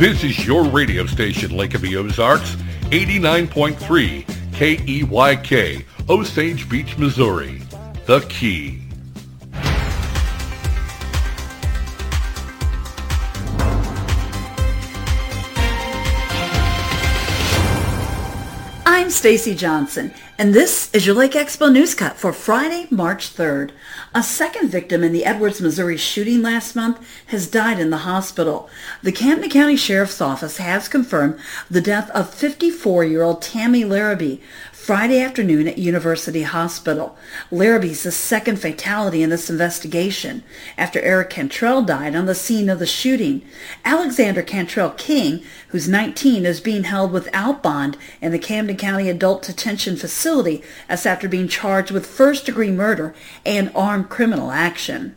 This is your radio station, Lake of the Ozarks, 89.3 KEYK, Osage Beach, Missouri. The Key. I'm Stacy Johnson, and this is your Lake Expo News Cut for Friday, March 3rd. A second victim in the Edwards, Missouri shooting last month has died in the hospital. The Camden County Sheriff's Office has confirmed the death of 54-year-old Tammy Larrabee Friday afternoon at University Hospital. Larrabee's the second fatality in this investigation, after Eric Cantrell died on the scene of the shooting. Alexander Cantrell King, who's 19, is being held without bond in the Camden County Adult Detention Facility, as after being charged with first-degree murder and armed criminal action.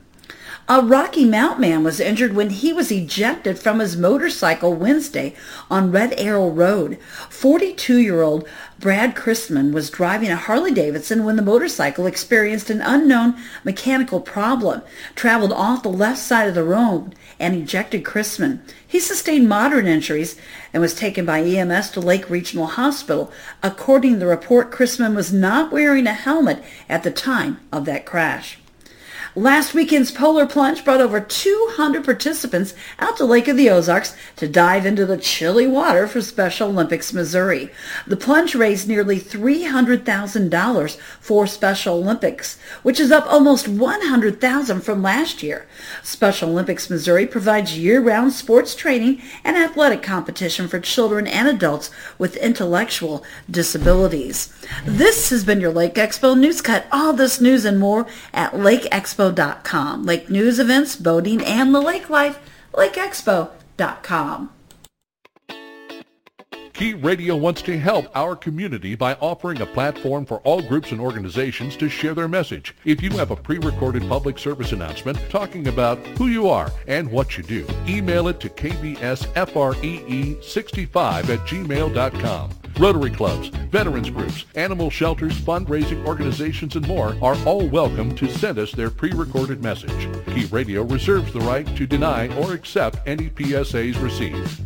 A Rocky Mount man was injured when he was ejected from his motorcycle Wednesday on Red Arrow Road. 42-year-old Brad Chrisman was driving a Harley-Davidson when the motorcycle experienced an unknown mechanical problem, traveled off the left side of the road, and ejected Chrisman. He sustained moderate injuries and was taken by EMS to Lake Regional Hospital. According to the report, Chrisman was not wearing a helmet at the time of that crash. Last weekend's polar plunge brought over 200 participants out to Lake of the Ozarks to dive into the chilly water for Special Olympics Missouri. The plunge raised nearly $300,000 for Special Olympics, which is up almost $100,000 from last year. Special Olympics Missouri provides year-round sports training and athletic competition for children and adults with intellectual disabilities. This has been your Lake Expo News Cut. All this news and more at LakeExpo.com. Lake news, events, boating, and the lake life, LakeExpo.com. Key Radio wants to help our community by offering a platform for all groups and organizations to share their message. If you have a pre-recorded public service announcement talking about who you are and what you do, email it to kbsfree65@gmail.com. Rotary clubs, veterans groups, animal shelters, fundraising organizations, and more are all welcome to send us their pre-recorded message. Key Radio reserves the right to deny or accept any PSAs received.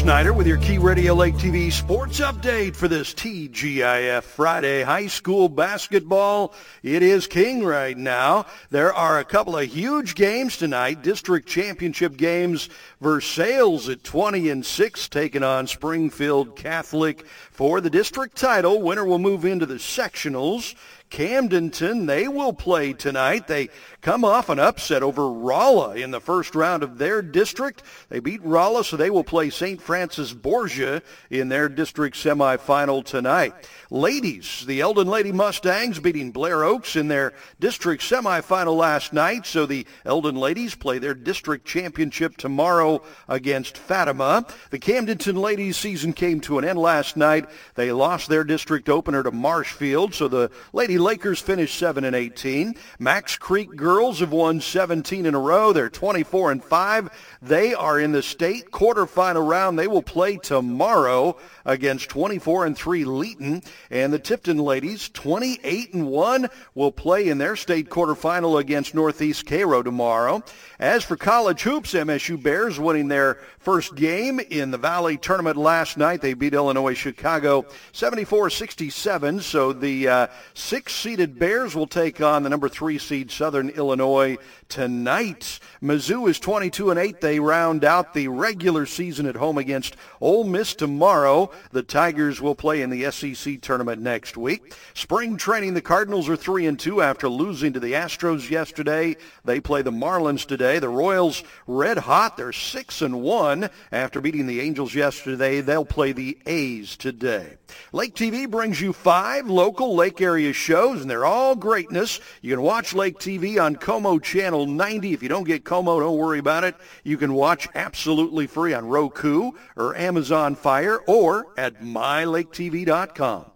Schneider with your Key Radio Lake TV sports update for this TGIF Friday. High school basketball, it is king right now. There are a couple of huge games tonight. District championship games. Versailles at 20-6 taking on Springfield Catholic for the district title. Winner will move into the sectionals. Camdenton, they will play tonight. They come off an upset over Rolla in the first round of their district. They beat Rolla, so they will play St. Francis Borgia in their district semifinal tonight. Ladies, the Eldon Lady Mustangs beating Blair Oaks in their district semifinal last night, so the Eldon Ladies play their district championship tomorrow against Fatima. The Camdenton Ladies season came to an end last night. They lost their district opener to Marshfield, so the Lady Lakers finished 7-18. Max Creek girls have won 17 in a row. They're 24-5. They are in the state quarterfinal round. They will play tomorrow against 24-3 Leeton. And the Tipton ladies, 28-1, will play in their state quarterfinal against Northeast Cairo tomorrow. As for college hoops, MSU Bears winning their first game in the Valley Tournament last night. They beat Illinois Chicago 74-67. So the six-seeded Bears will take on the number 3 seed Southern Illinois tonight. Mizzou is 22-8. They round out the regular season at home against Ole Miss tomorrow. The Tigers will play in the SEC tournament next week. Spring training, the Cardinals are 3-2 after losing to the Astros yesterday. They play the Marlins today. The Royals red hot. They're 6-1 after beating the Angels yesterday. They'll play the A's today. Lake TV brings you 5 local lake area shows, and they're all greatness. You can watch Lake TV on Como Channel 90. If you don't get Como, don't worry about it. You can watch absolutely free on Roku or Amazon Fire or at MyLakeTV.com.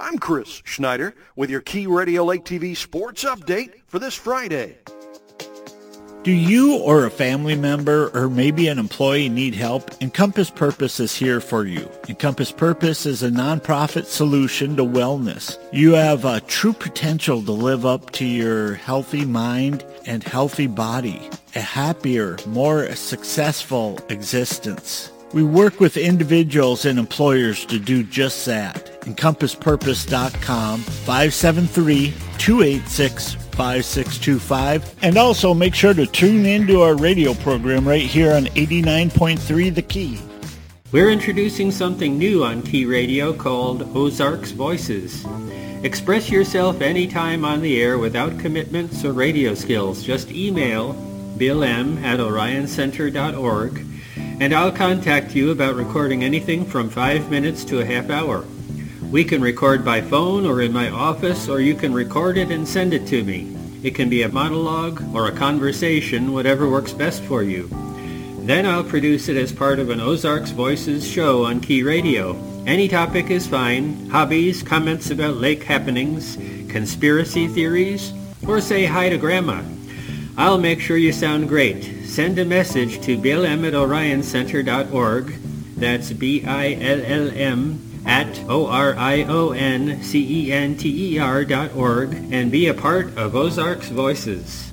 I'm Chris Schneider with your Key Radio Lake TV sports update for this Friday. Do you or a family member or maybe an employee need help? Encompass Purpose is here for you. Encompass Purpose is a nonprofit solution to wellness. You have a true potential to live up to your healthy mind and healthy body, a happier, more successful existence. We work with individuals and employers to do just that. EncompassPurpose.com, 573-286-5625. And also make sure to tune into our radio program right here on 89.3 The Key. We're introducing something new on Key Radio called Ozark's Voices. Express yourself anytime on the air without commitments or radio skills. Just email billm@orioncenter.org. And I'll contact you about recording anything from 5 minutes to a half hour. We can record by phone or in my office, or you can record it and send it to me. It can be a monologue or a conversation, whatever works best for you. Then I'll produce it as part of an Ozark's Voices show on Key Radio. Any topic is fine, hobbies, comments about lake happenings, conspiracy theories, or say hi to Grandma. I'll make sure you sound great. Send a message to billm@orioncenter.org. That's billm@orioncenter.org, and be a part of Ozark's Voices.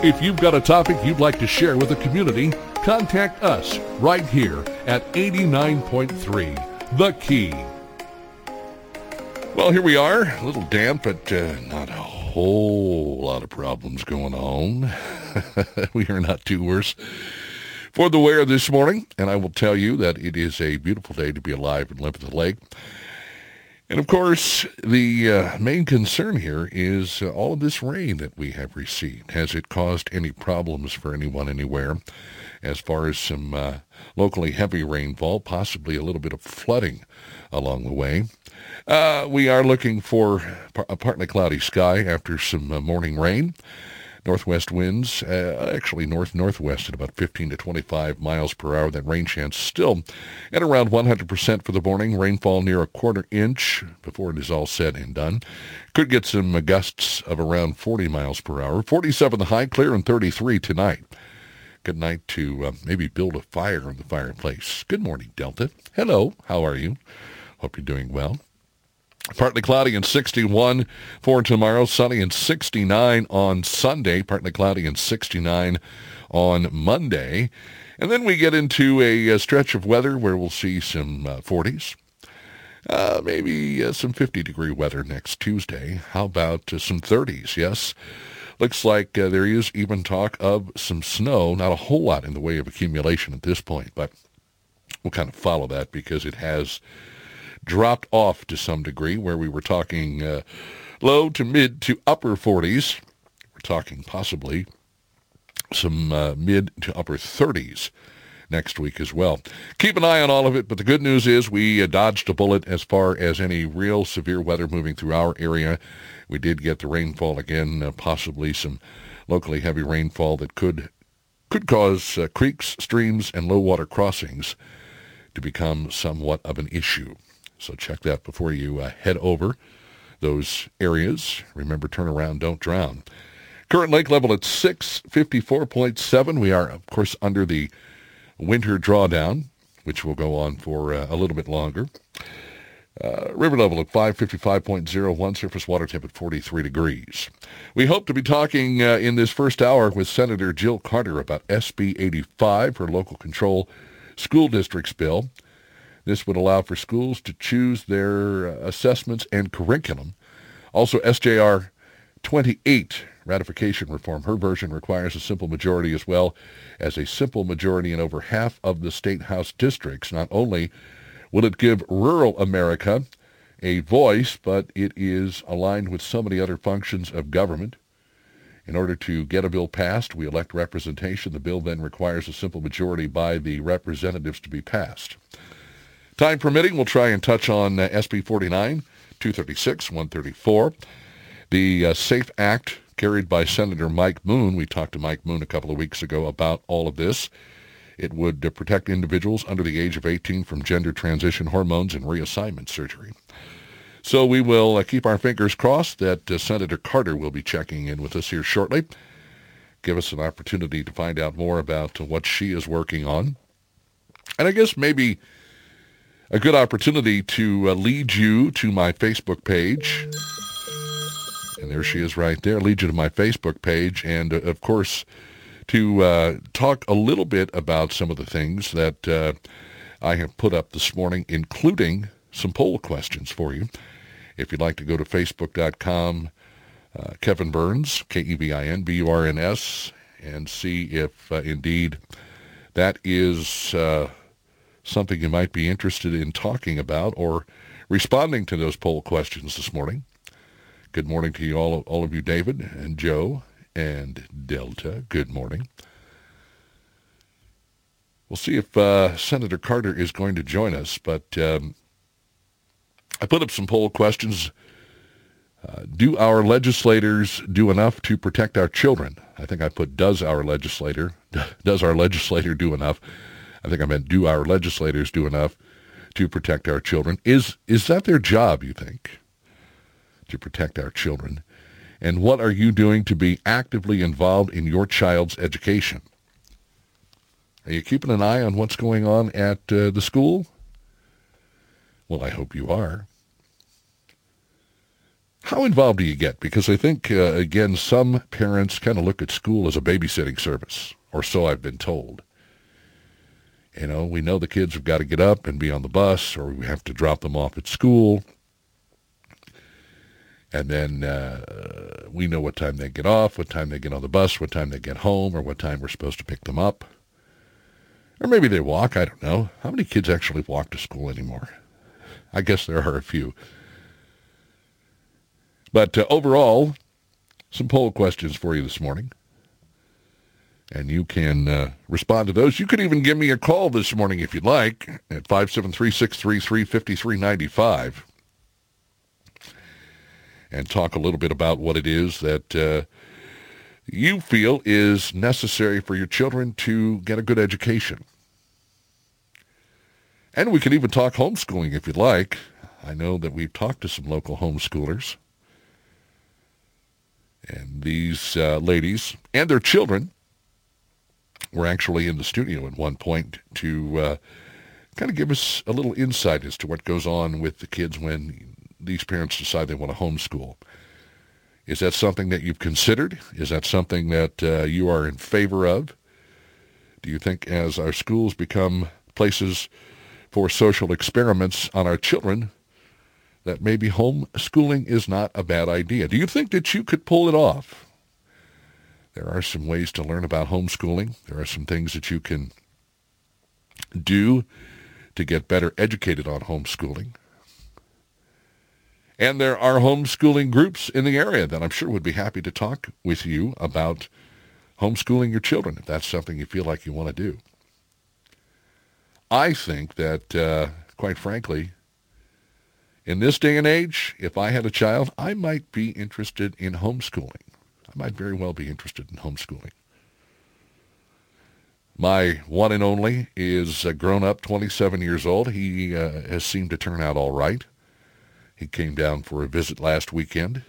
If you've got a topic you'd like to share with the community, contact us right here at 89.3 The Key. Well, here we are. A little damp, but not a whole lot of problems going on. We are not too worse for the wear this morning, and I will tell you that it is a beautiful day to be alive and live at the lake. And, of course, the main concern here is all of this rain that we have received. Has it caused any problems for anyone anywhere as far as some locally heavy rainfall, possibly a little bit of flooding along the way? We are looking for a partly cloudy sky after some morning rain. Northwest winds, actually north-northwest at about 15 to 25 miles per hour. That rain chance still at around 100% for the morning. Rainfall near a quarter inch before it is all said and done. Could get some gusts of around 40 miles per hour. 47 the high, clear, and 33 tonight. Good night to maybe build a fire in the fireplace. Good morning, Delta. Hello, how are you? Hope you're doing well. Partly cloudy and 61 for tomorrow, sunny and 69 on Sunday, partly cloudy and 69 on Monday. And then we get into a stretch of weather where we'll see some 40s, maybe some 50-degree weather next Tuesday. How about some 30s? Yes. Looks like there is even talk of some snow, not a whole lot in the way of accumulation at this point, but we'll kind of follow that because it has dropped off to some degree where we were talking low to mid to upper 40s. We're talking possibly some mid to upper 30s next week as well. Keep an eye on all of it, but the good news is we dodged a bullet as far as any real severe weather moving through our area. We did get the rainfall again, possibly some locally heavy rainfall that could cause creeks, streams, and low water crossings to become somewhat of an issue. So check that before you head over those areas. Remember, turn around, don't drown. Current lake level at 6, 54.7. We are, of course, under the winter drawdown, which will go on for a little bit longer. River level at 555.01, surface water temp at 43 degrees. We hope to be talking in this first hour with Senator Jill Carter about SB 85, her local control school districts bill. This would allow for schools to choose their assessments and curriculum. Also, SJR 28 ratification reform. Her version requires a simple majority as well as a simple majority in over half of the state house districts. Not only will it give rural America a voice, but it is aligned with so many other functions of government. In order to get a bill passed, we elect representation. The bill then requires a simple majority by the representatives to be passed. Time permitting, we'll try and touch on SB 49, 236, 134, the SAFE Act carried by Senator Mike Moon. We talked to Mike Moon a couple of weeks ago about all of this. It would protect individuals under the age of 18 from gender transition hormones and reassignment surgery. So we will keep our fingers crossed that Senator Carter will be checking in with us here shortly. Give us an opportunity to find out more about what she is working on. And I guess maybe a good opportunity to lead you to my Facebook page. And there she is right there. Lead you to my Facebook page. And, of course, to talk a little bit about some of the things that I have put up this morning, including some poll questions for you. If you'd like to go to Facebook.com, Kevin Burns, KevinBurns, and see if indeed that is something you might be interested in talking about or responding to those poll questions this morning. Good morning to you all of you, David and Joe. And Delta, good morning. We'll see if Senator Carter is going to join us, but I put up some poll questions. Do our legislators do enough to protect our children? I think I put, does our legislator do enough? I think I meant, do our legislators do enough to protect our children? Is that their job, you think, to protect our children? And what are you doing to be actively involved in your child's education? Are you keeping an eye on what's going on at the school? Well, I hope you are. How involved do you get? Because I think, again, some parents kind of look at school as a babysitting service, or so I've been told. You know, we know the kids have got to get up and be on the bus, or we have to drop them off at school. And then we know what time they get off, what time they get on the bus, what time they get home, or what time we're supposed to pick them up. Or maybe they walk, I don't know. How many kids actually walk to school anymore? I guess there are a few. But overall, some poll questions for you this morning. And you can respond to those. You could even give me a call this morning if you'd like at 573-633-5395. And talk a little bit about what it is that you feel is necessary for your children to get a good education. And we can even talk homeschooling if you'd like. I know that we've talked to some local homeschoolers. And these ladies and their children were actually in the studio at one point to kind of give us a little insight as to what goes on with the kids when these parents decide they want to homeschool. Is that something that you've considered? Is that something that you are in favor of? Do you think as our schools become places for social experiments on our children, that maybe homeschooling is not a bad idea? Do you think that you could pull it off? There are some ways to learn about homeschooling. There are some things that you can do to get better educated on homeschooling. And there are homeschooling groups in the area that I'm sure would be happy to talk with you about homeschooling your children, if that's something you feel like you want to do. I think that, quite frankly, in this day and age, if I had a child, I might be interested in homeschooling. I might very well be interested in homeschooling. My one and only is grown up, 27 years old. He has seemed to turn out all right. He came down for a visit last weekend,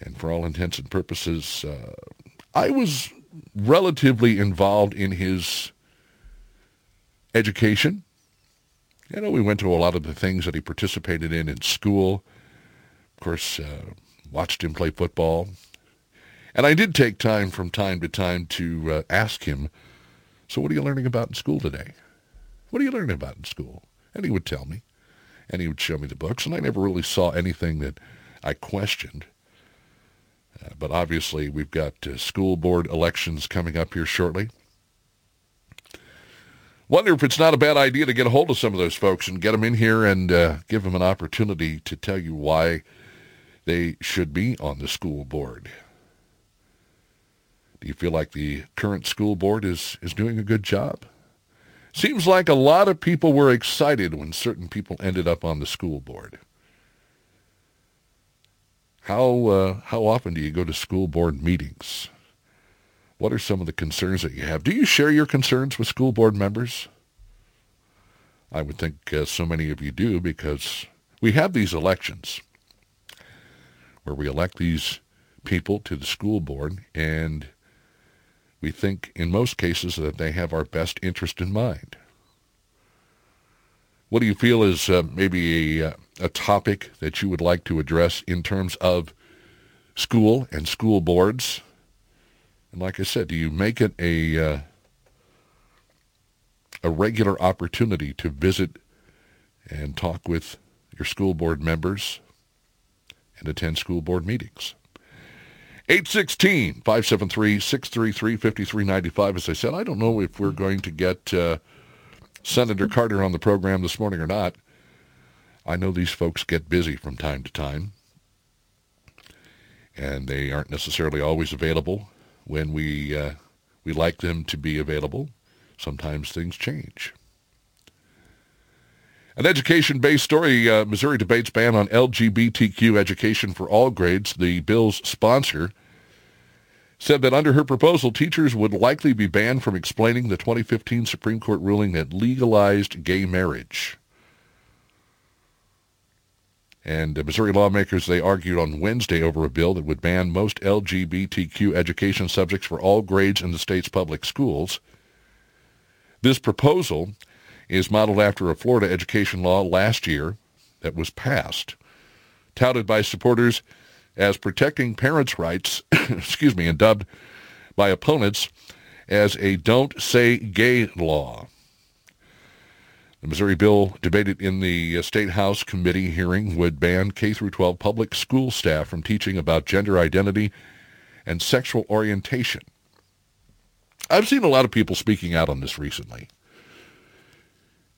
And for all intents and purposes, I was relatively involved in his education. You know, we went to a lot of the things that he participated in school. Of course, watched him play football. And I did take time from time to ask him, so what are you learning about in school today? What are you learning about in school? And he would tell me, and he would show me the books, and I never really saw anything that I questioned. But obviously, we've got school board elections coming up here shortly. Wonder if it's not a bad idea to get a hold of some of those folks and get them in here and give them an opportunity to tell you why they should be on the school board. Do you feel like the current school board is doing a good job? Seems like a lot of people were excited when certain people ended up on the school board. How often do you go to school board meetings? What are some of the concerns that you have? Do you share your concerns with school board members? I would think so many of you do, because we have these elections where we elect these people to the school board, and we think in most cases that they have our best interest in mind. What do you feel is maybe a topic that you would like to address in terms of school and school boards? And like I said, do you make it a regular opportunity to visit and talk with your school board members and attend school board meetings? 816-573-633-5395. As I said, I don't know if we're going to get Senator Carter on the program this morning or not. I know these folks get busy from time to time, and they aren't necessarily always available when we like them to be available. Sometimes things change. An education-based story, Missouri debates ban on LGBTQ education for all grades. The bill's sponsor said that under her proposal, teachers would likely be banned from explaining the 2015 Supreme Court ruling that legalized gay marriage. And Missouri lawmakers, they argued on Wednesday over a bill that would ban most LGBTQ education subjects for all grades in the state's public schools. This proposal is modeled after a Florida education law last year that was passed, touted by supporters as protecting parents' rights, and dubbed by opponents as a don't say gay law. The Missouri bill debated in the State House committee hearing would ban K-12 public school staff from teaching about gender identity and sexual orientation. I've seen a lot of people speaking out on this recently,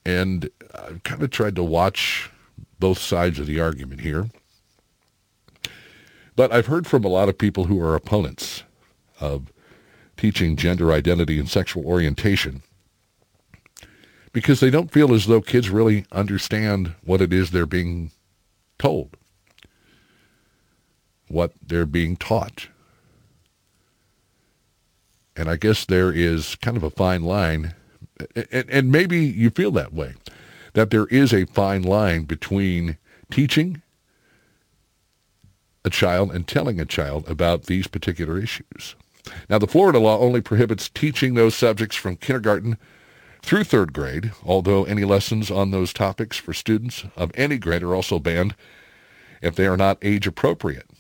and I've kind of tried to watch both sides of the argument here. But I've heard from a lot of people who are opponents of teaching gender identity and sexual orientation, because they don't feel as though kids really understand what it is they're being told, what they're being taught. And I guess there is kind of a fine line, and maybe you feel that way, that there is a fine line between teaching a child and telling a child about these particular issues. Now, the Florida law only prohibits teaching those subjects from kindergarten through third grade, although any lessons on those topics for students of any grade are also banned if they are not age appropriate.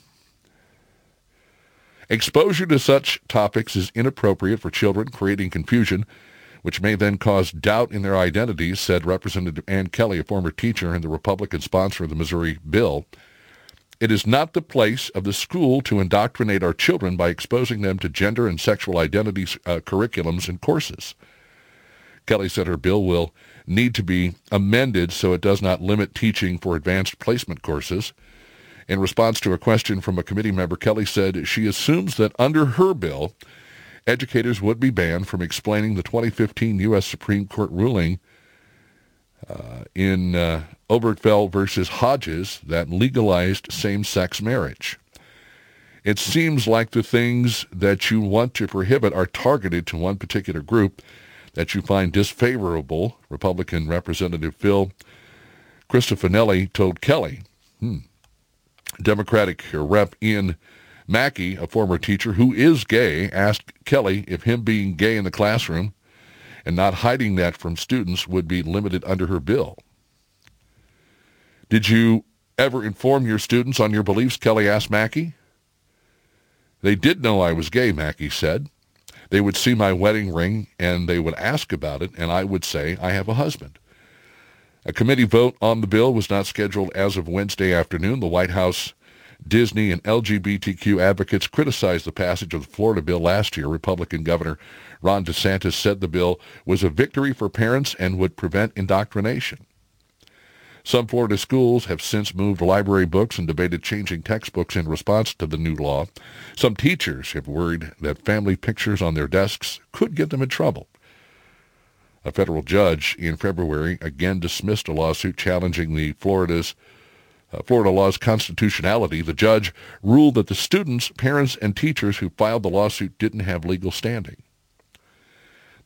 Exposure to such topics is inappropriate for children, creating confusion, which may then cause doubt in their identities, said Representative Ann Kelly, a former teacher and the Republican sponsor of the Missouri bill. It is not the place of the school to indoctrinate our children by exposing them to gender and sexual identity curriculums and courses. Kelly said her bill will need to be amended so it does not limit teaching for advanced placement courses. In response to a question from a committee member, Kelly said she assumes that under her bill, educators would be banned from explaining the 2015 U.S. Supreme Court ruling in Obergefell versus Hodges that legalized same-sex marriage. It seems like the things that you want to prohibit are targeted to one particular group that you find disfavorable, Republican Representative Phil Cristofanelli told Kelly. Democratic Rep. Ian Mackey, a former teacher who is gay, asked Kelly if him being gay in the classroom and not hiding that from students would be limited under her bill. Did you ever inform your students on your beliefs, Kelly asked Mackey? They did know I was gay, Mackey said. They would see my wedding ring, and they would ask about it, and I would say, I have a husband. A committee vote on the bill was not scheduled as of Wednesday afternoon. The White House, Disney, and LGBTQ advocates criticized the passage of the Florida bill last year. Republican Governor Ron DeSantis said the bill was a victory for parents and would prevent indoctrination. Some Florida schools have since moved library books and debated changing textbooks in response to the new law. Some teachers have worried that family pictures on their desks could get them in trouble. A federal judge in February again dismissed a lawsuit challenging the Florida law's constitutionality. The judge ruled that the students, parents, and teachers who filed the lawsuit didn't have legal standing.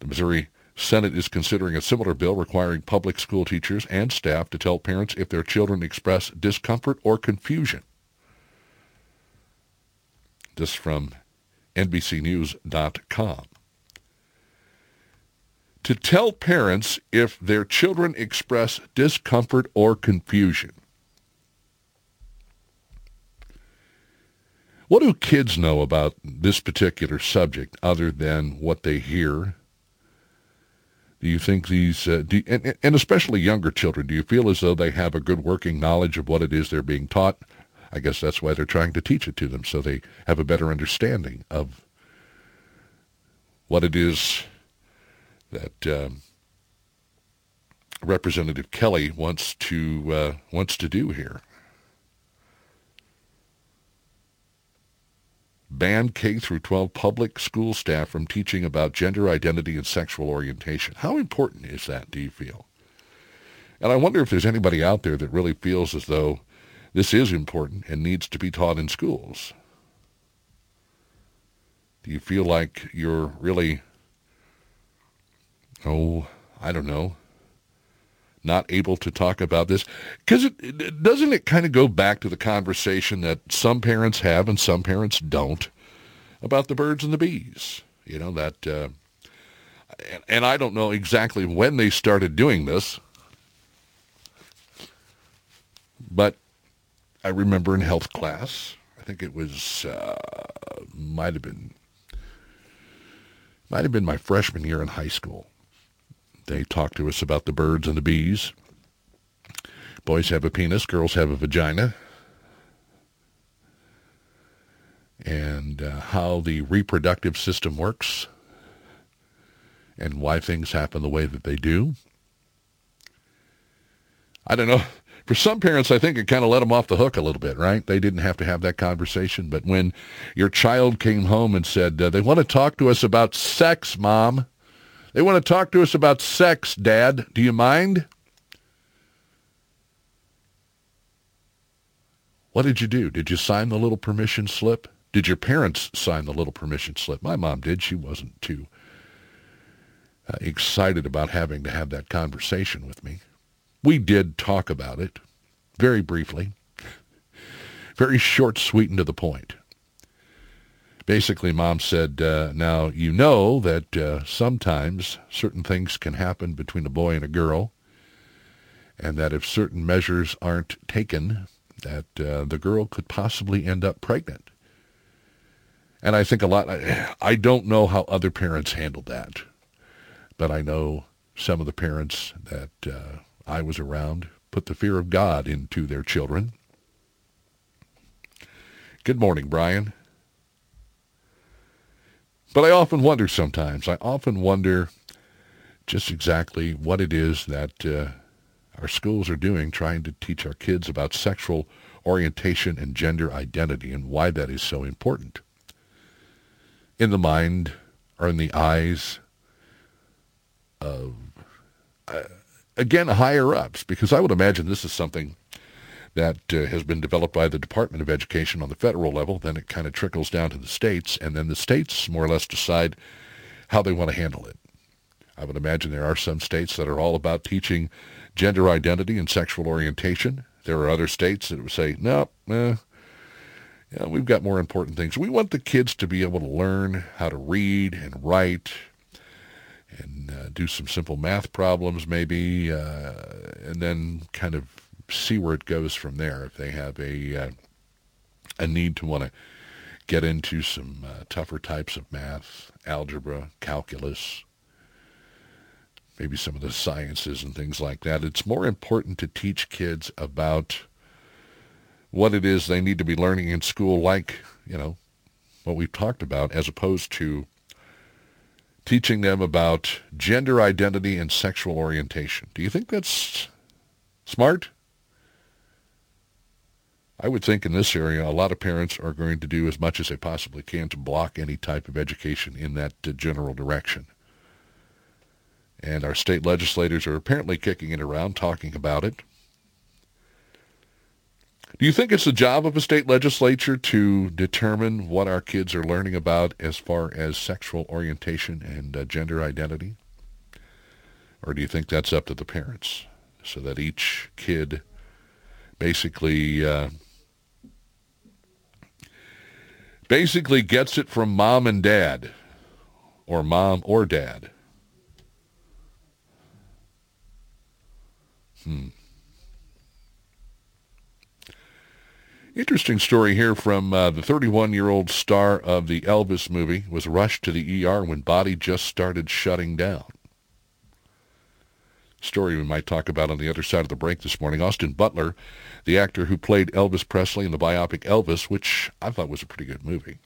The Missouri Senate is considering a similar bill requiring public school teachers and staff to tell parents if their children express discomfort or confusion. This from NBCnews.com. To tell parents if their children express discomfort or confusion. What do kids know about this particular subject other than what they hear? Do you think these, and especially younger children, do you feel as though they have a good working knowledge of what it is they're being taught? I guess that's why they're trying to teach it to them, so they have a better understanding of what it is that Representative Kelly wants to do here. Ban K through 12 public school staff from teaching about gender identity and sexual orientation. How important is that, do you feel? And I wonder if there's anybody out there that really feels as though this is important and needs to be taught in schools. Do you feel like you're really, not able to talk about this? Because doesn't it kind of go back to the conversation that some parents have and some parents don't about the birds and the bees? You know, that, and I don't know exactly when they started doing this, but I remember in health class, I think it was, might have been my freshman year in high school. They talk to us about the birds and the bees. Boys have a penis, girls have a vagina, and how the reproductive system works and why things happen the way that they do. I don't know. For some parents, I think it kind of let them off the hook a little bit, right? They didn't have to have that conversation. But when your child came home and said, they want to talk to us about sex, Mom. They want to talk to us about sex, Dad. Do you mind? What did you do? Did you sign the little permission slip? Did your parents sign the little permission slip? My mom did. She wasn't too excited about having to have that conversation with me. We did talk about it very briefly, very short, sweet, and to the point. Basically, Mom said, now, you know that sometimes certain things can happen between a boy and a girl, and that if certain measures aren't taken, that the girl could possibly end up pregnant. And I think I don't know how other parents handled that, but I know some of the parents that I was around put the fear of God into their children. Good morning, Brian. But I often wonder just exactly what it is that our schools are doing, trying to teach our kids about sexual orientation and gender identity and why that is so important in the mind or in the eyes of, again, higher-ups, because I would imagine this is something that has been developed by the Department of Education on the federal level. Then it kind of trickles down to the states, and then the states more or less decide how they want to handle it. I would imagine there are some states that are all about teaching gender identity and sexual orientation. There are other states that would say, no, You know, we've got more important things. We want the kids to be able to learn how to read and write and do some simple math problems maybe, and then kind of see where it goes from there. If they have a need to want to get into some tougher types of math, algebra, calculus, maybe some of the sciences and things like that, it's more important to teach kids about what it is they need to be learning in school, like, you know, what we've talked about, as opposed to teaching them about gender identity and sexual orientation. Do you think that's smart? I would think in this area, a lot of parents are going to do as much as they possibly can to block any type of education in that general direction. And our state legislators are apparently kicking it around, talking about it. Do you think it's the job of a state legislature to determine what our kids are learning about as far as sexual orientation and gender identity? Or do you think that's up to the parents, so that each kid basically gets it from mom and dad, or mom or dad? Interesting story here from the 31-year-old star of the Elvis movie was rushed to the ER when body just started shutting down. Story we might talk about on the other side of the break this morning. Austin Butler, the actor who played Elvis Presley in the biopic Elvis, which I thought was a pretty good movie,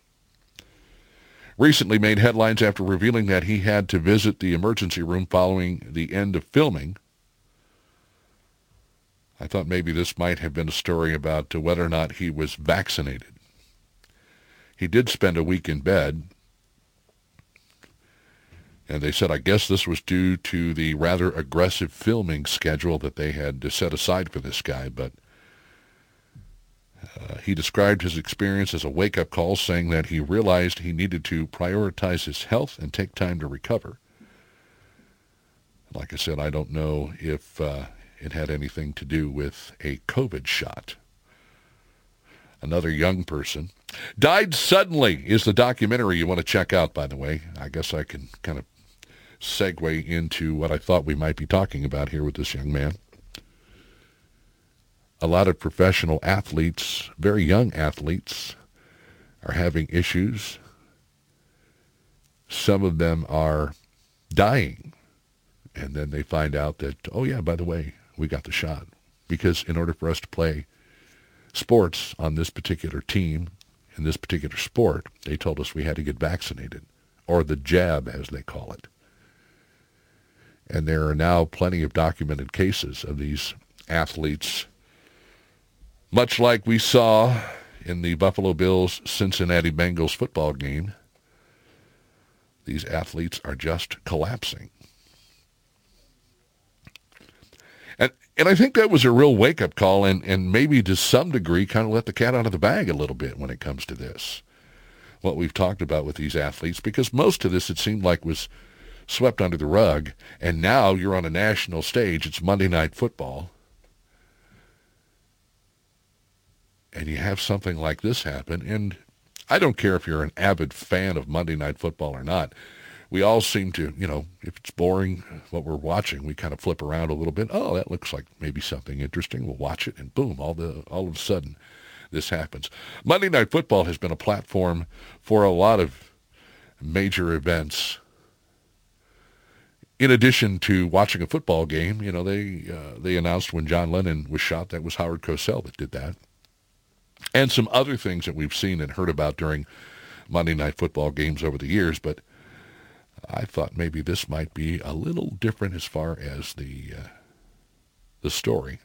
recently made headlines after revealing that he had to visit the emergency room following the end of filming. I thought maybe this might have been a story about whether or not he was vaccinated. He did spend a week in bed, and they said, I guess this was due to the rather aggressive filming schedule that they had set aside for this guy, but he described his experience as a wake-up call, saying that he realized he needed to prioritize his health and take time to recover. Like I said, I don't know if it had anything to do with a COVID shot. Another young person died suddenly is the documentary you want to check out, by the way. I guess I can kind of segue into what I thought we might be talking about here with this young man. A lot of professional athletes, very young athletes, are having issues. Some of them are dying. And then they find out that, oh yeah, by the way, we got the shot. Because in order for us to play sports on this particular team, in this particular sport, they told us we had to get vaccinated, or the jab, as they call it. And there are now plenty of documented cases of these athletes, much like we saw in the Buffalo Bills-Cincinnati Bengals football game. These athletes are just collapsing. And I think that was a real wake-up call, and maybe to some degree kind of let the cat out of the bag a little bit when it comes to this, what we've talked about with these athletes, because most of this, it seemed like, was swept under the rug, and now you're on a national stage. It's Monday Night Football, and you have something like this happen, and I don't care if you're an avid fan of Monday Night Football or not. We all seem to, you know, if it's boring what we're watching, we kind of flip around a little bit. Oh, that looks like maybe something interesting. We'll watch it, and boom, all of a sudden this happens. Monday Night Football has been a platform for a lot of major events. In addition to watching a football game, you know, they announced when John Lennon was shot, that was Howard Cosell that did that. And some other things that we've seen and heard about during Monday Night Football games over the years, but I thought maybe this might be a little different as far as the story.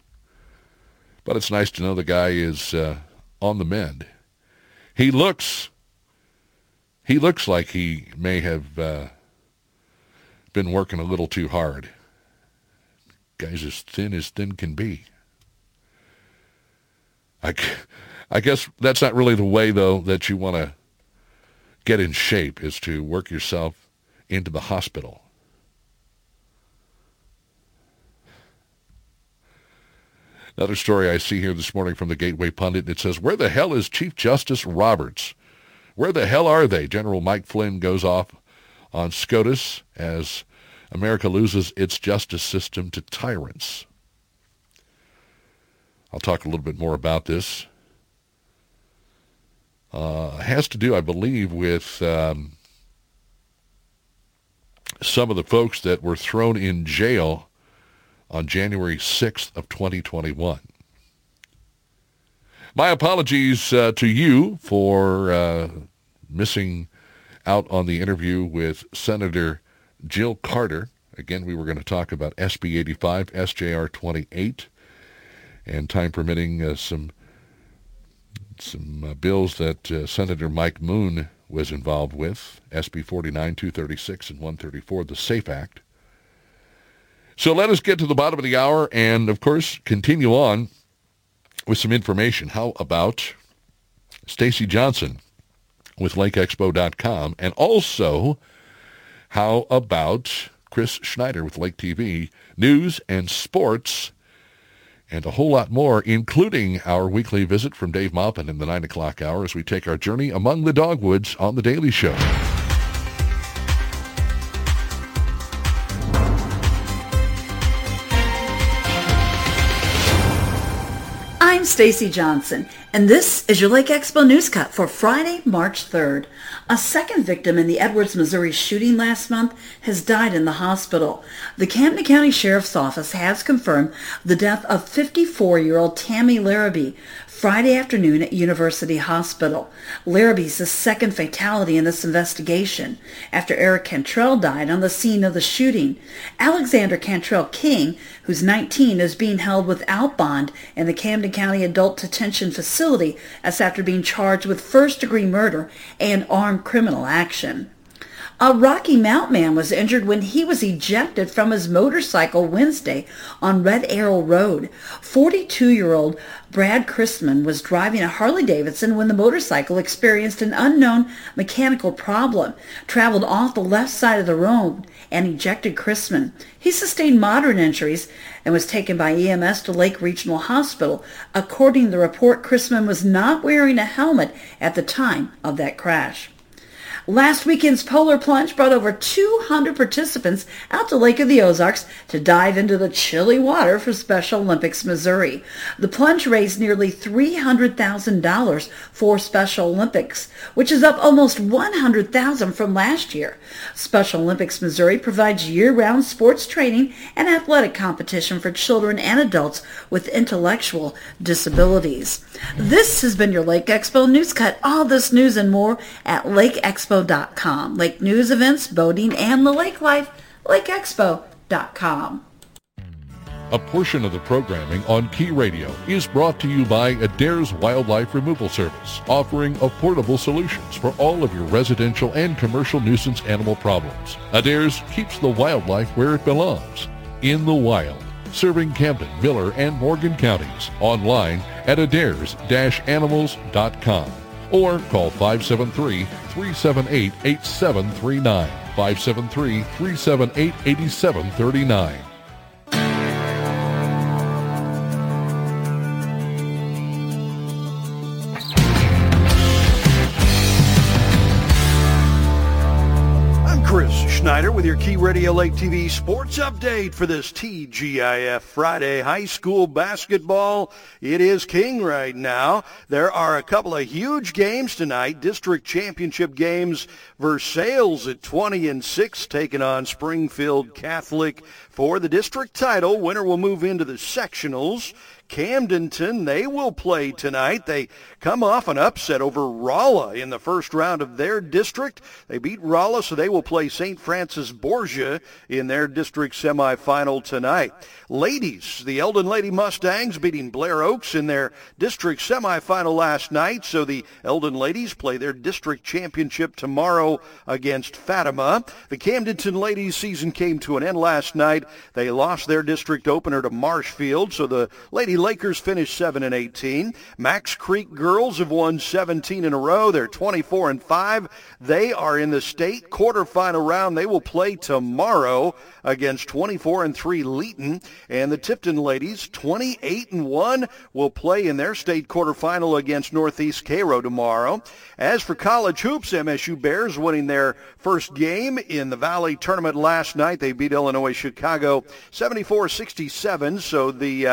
But it's nice to know the guy is on the mend. He looks like he may have been working a little too hard. Guy's as thin can be. I guess that's not really the way, though, that you want to get in shape, is to work yourself into the hospital. Another story I see here this morning from the Gateway Pundit, and it says, where the hell is Chief Justice Roberts? Where the hell are they? General Mike Flynn goes off on SCOTUS as America loses its justice system to tyrants. I'll talk a little bit more about this. Has to do, I believe, with some of the folks that were thrown in jail on January 6th of 2021. My apologies to you for missing out on the interview with Senator Jill Carter. Again, we were going to talk about SB 85, SJR 28, and time permitting some bills that Senator Mike Moon was involved with, SB 49, 236, and 134, the SAFE Act. So let us get to the bottom of the hour and, of course, continue on with some information. How about Stacy Johnson with LakeExpo.com, and also how about Chris Schneider with Lake TV, news and sports, and a whole lot more, including our weekly visit from Dave Maupin in the 9 o'clock hour as we take our journey among the dogwoods on The Daily Show. I'm Stacy Johnson, and this is your Lake Expo News Cut for Friday, March 3rd. A second victim in the Edwards, Missouri shooting last month has died in the hospital. The Camden County Sheriff's Office has confirmed the death of 54-year-old Tammy Larrabee Friday afternoon at University Hospital. Larrabee's the second fatality in this investigation, after Eric Cantrell died on the scene of the shooting. Alexander Cantrell King, who's 19, is being held without bond in the Camden County Adult Detention Facility after being charged with first-degree murder and armed criminal action. A Rocky Mount man was injured when he was ejected from his motorcycle Wednesday on Red Arrow Road. 42-year-old Brad Chrisman was driving a Harley-Davidson when the motorcycle experienced an unknown mechanical problem, traveled off the left side of the road, and ejected Chrisman. He sustained moderate injuries and was taken by EMS to Lake Regional Hospital. According to the report, Chrisman was not wearing a helmet at the time of that crash. Last weekend's polar plunge brought over 200 participants out to Lake of the Ozarks to dive into the chilly water for Special Olympics Missouri. The plunge raised nearly $300,000 for Special Olympics, which is up almost $100,000 from last year. Special Olympics Missouri provides year-round sports training and athletic competition for children and adults with intellectual disabilities. This has been your Lake Expo News Cut. All this news and more at LakeExpo.com. Lake news, events, boating, and the lake life, LakeExpo.com. A portion of the programming on Key Radio is brought to you by Adair's Wildlife Removal Service, offering affordable solutions for all of your residential and commercial nuisance animal problems. Adair's keeps the wildlife where it belongs, in the wild, serving Camden, Miller, and Morgan counties, online at adairs-animals.com. or call 573-378-8739, 573-378-8739. I'm Chris Schneider with your Key Radio Lake TV sports update for this TGIF Friday. High school basketball, it is king right now. There are a couple of huge games tonight. District championship games. Versailles at 20-6 taking on Springfield Catholic for the district title. Winner will move into the sectionals. Camdenton, they will play tonight. They come off an upset over Rolla in the first round of their district. They beat Rolla, so they will play St. Francis Borgia in their district semifinal tonight. Ladies, the Eldon Lady Mustangs beating Blair Oaks in their district semifinal last night, so the Eldon Ladies play their district championship tomorrow against Fatima. The Camdenton Ladies season came to an end last night. They lost their district opener to Marshfield, so the Lady Lakers finished 7-18. Max Creek girls have won 17 in a row. They're 24-5. They are in the state quarterfinal round. They will play tomorrow against 24-3 Leeton. And the Tifton ladies, 28-1, will play in their state quarterfinal against Northeast Cairo tomorrow. As for college hoops, MSU Bears winning their first game in the Valley Tournament last night. They beat Illinois Chicago 74-67, so the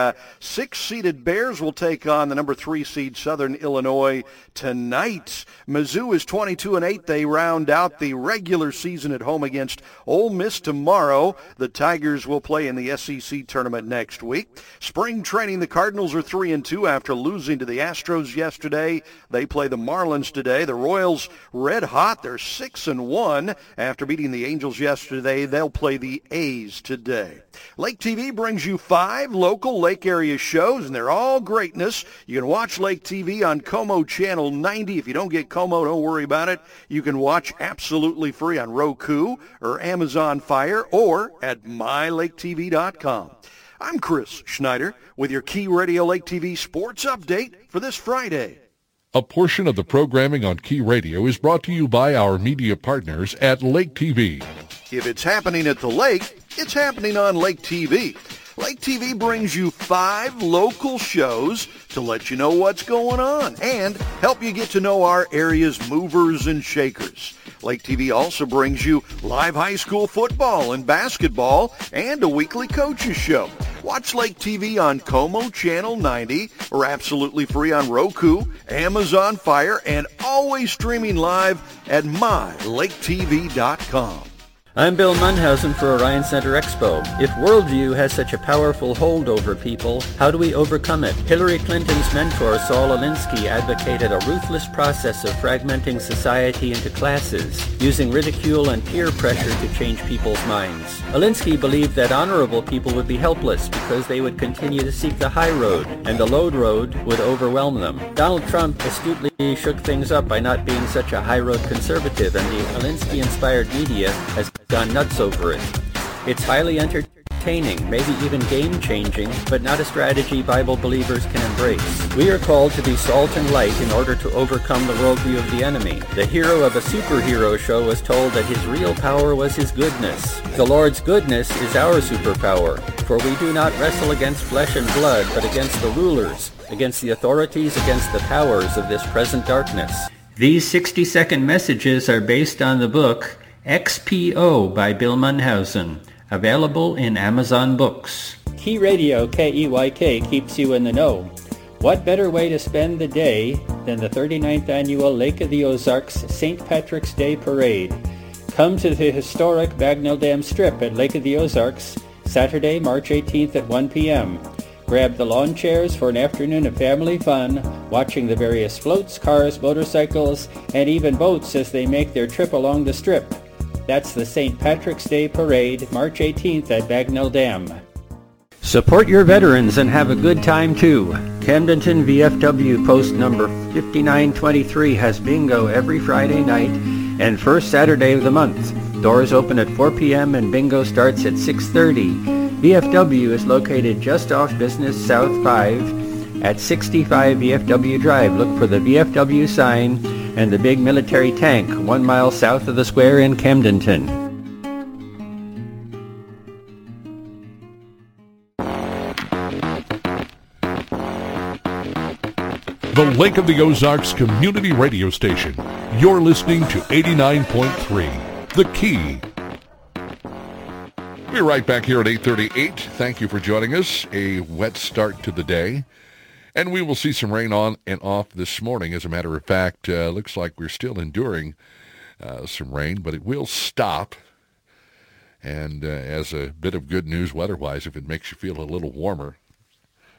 6-seeded Bears will take on the number 3 seed Southern Illinois tonight. Mizzou is 22-8. They round out the regular season at home against Ole Miss tomorrow. The Tigers will play in the SEC tournament next week. Spring training, the Cardinals are 3-2 after losing to the Astros yesterday. They play the Marlins today. The Royals red hot. They're 6-1 after beating the Angels yesterday. They'll play the A's today. Lake TV brings you 5 local lake area shows, and they're all greatness. You can watch Lake TV on Como Channel 90. If you don't get Como, don't worry about it. You can watch absolutely free on Roku or Amazon Fire or at MyLakeTV.com. I'm Chris Schneider with your Key Radio Lake TV sports update for this Friday. A portion of the programming on Key Radio is brought to you by our media partners at Lake TV. If it's happening at the lake, it's happening on Lake TV. Lake TV brings you 5 local shows to let you know what's going on and help you get to know our area's movers and shakers. Lake TV also brings you live high school football and basketball and a weekly coaches show. Watch Lake TV on Como Channel 90 or absolutely free on Roku, Amazon Fire, and always streaming live at MyLakeTV.com. I'm Bill Munhausen for Orion Center Expo. If worldview has such a powerful hold over people, how do we overcome it? Hillary Clinton's mentor, Saul Alinsky, advocated a ruthless process of fragmenting society into classes, using ridicule and peer pressure to change people's minds. Alinsky believed that honorable people would be helpless because they would continue to seek the high road, and the low road would overwhelm them. Donald Trump astutely shook things up by not being such a high road conservative, and the Alinsky-inspired media has gone nuts over it. It's highly entertaining, maybe even game-changing, but not a strategy Bible believers can embrace. We are called to be salt and light in order to overcome the worldview of the enemy. The hero of a superhero show was told that his real power was his goodness. The Lord's goodness is our superpower, for we do not wrestle against flesh and blood, but against the rulers, against the authorities, against the powers of this present darkness. These 60-second messages are based on the book XPO by Bill Munhausen, available in Amazon Books. Key Radio KEYK keeps you in the know. What better way to spend the day than the 39th Annual Lake of the Ozarks St. Patrick's Day Parade? Come to the historic Bagnell Dam Strip at Lake of the Ozarks, Saturday, March 18th at 1 p.m. Grab the lawn chairs for an afternoon of family fun, watching the various floats, cars, motorcycles, and even boats as they make their trip along the strip. That's the St. Patrick's Day Parade, March 18th at Bagnell Dam. Support your veterans and have a good time, too. Camdenton VFW post number 5923 has bingo every Friday night and first Saturday of the month. Doors open at 4 p.m. and bingo starts at 6:30. VFW is located just off Business South 5 at 65 VFW Drive. Look for the VFW sign and the big military tank 1 mile south of the square in Camdenton. The Lake of the Ozarks Community Radio Station. You're listening to 89.3, The Key. We'll be right back here at 8:38. Thank you for joining us. A wet start to the day. And we will see some rain on and off this morning. As a matter of fact, looks like we're still enduring some rain, but it will stop. And as a bit of good news weather-wise, if it makes you feel a little warmer,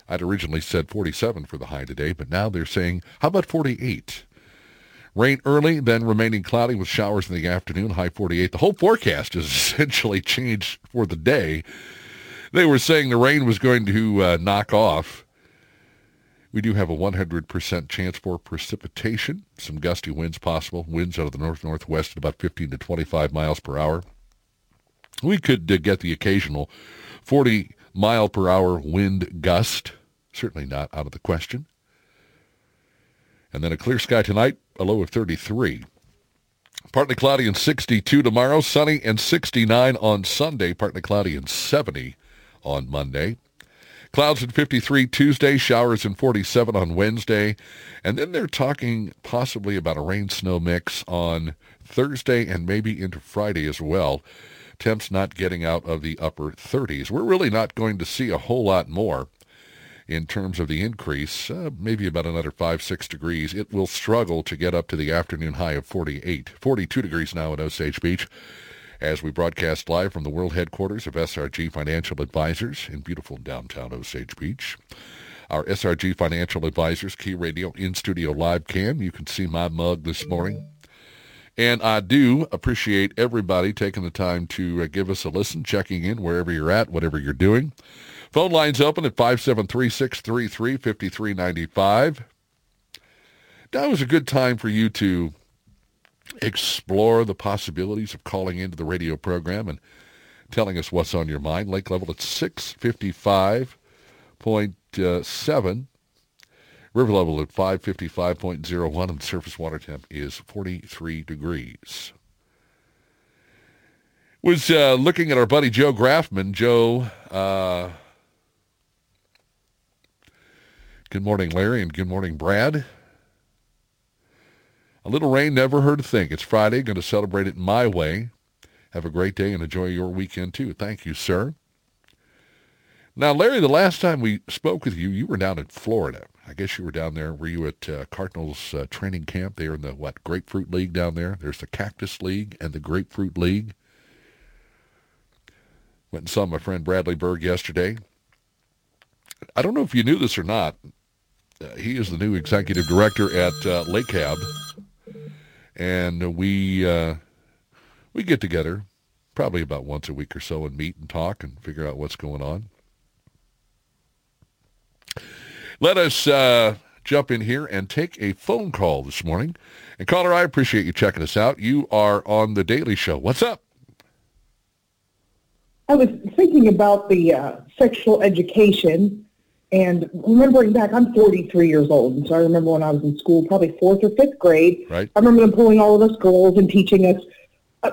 I'd originally said 47 for the high today, but now they're saying, how about 48? Rain early, then remaining cloudy with showers in the afternoon, high 48. The whole forecast is essentially changed for the day. They were saying the rain was going to knock off. We do have a 100% chance for precipitation. Some gusty winds possible. Winds out of the north-northwest at about 15 to 25 miles per hour. We could get the occasional 40-mile-per-hour wind gust, certainly not out of the question. And then a clear sky tonight, a low of 33. Partly cloudy and 62 tomorrow, sunny and 69 on Sunday, partly cloudy and 70 on Monday. Clouds and 53 Tuesday, showers and 47 on Wednesday. And then they're talking possibly about a rain-snow mix on Thursday and maybe into Friday as well. Temps not getting out of the upper 30s. We're really not going to see a whole lot more in terms of the increase, maybe about another 5, 6 degrees. It will struggle to get up to the afternoon high of 48. 42 degrees now at Osage Beach as we broadcast live from the world headquarters of SRG Financial Advisors in beautiful downtown Osage Beach. Our SRG Financial Advisors, Key Radio, in-studio live cam. You can see my mug this morning. And I do appreciate everybody taking the time to give us a listen, checking in wherever you're at, whatever you're doing. Phone lines open at 573-633-5395. Now is a good time for you to explore the possibilities of calling into the radio program and telling us what's on your mind. Lake level at 655.7. River level at 555.01, and surface water temp is 43 degrees. Was looking at our buddy Joe Grafman. Joe, good morning, Larry, and good morning, Brad. A little rain never hurt a thing. It's Friday. Going to celebrate it my way. Have a great day and enjoy your weekend, too. Thank you, sir. Now, Larry, the last time we spoke with you, you were down in Florida. I guess you were down there. Were you at Cardinals training camp? They were in the, Grapefruit League down there? There's the Cactus League and the Grapefruit League. Went and saw my friend Bradley Berg yesterday. I don't know if you knew this or not. He is the new executive director at Lake Cab. And we get together probably about once a week or so and meet and talk and figure out what's going on. Let us jump in here and take a phone call this morning. And caller, I appreciate you checking us out. You are on The Daily Show. What's up? I was thinking about the sexual education and remembering back, I'm 43 years old, and so I remember when I was in school, probably 4th or 5th grade, right. I remember them pulling all of us girls and teaching us,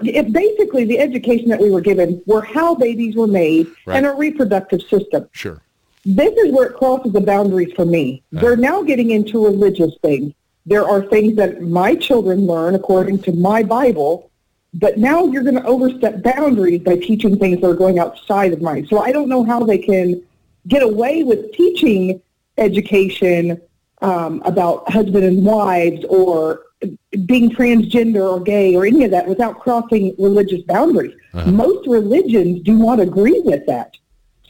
basically the education that we were given were how babies were made right. and a reproductive system. Sure. This is where it crosses the boundaries for me. They're now getting into religious things. There are things that my children learn according to my Bible, but now you're going to overstep boundaries by teaching things that are going outside of mine. So I don't know how they can get away with teaching education about husband and wives or being transgender or gay or any of that without crossing religious boundaries. Uh-huh. Most religions do not agree with that.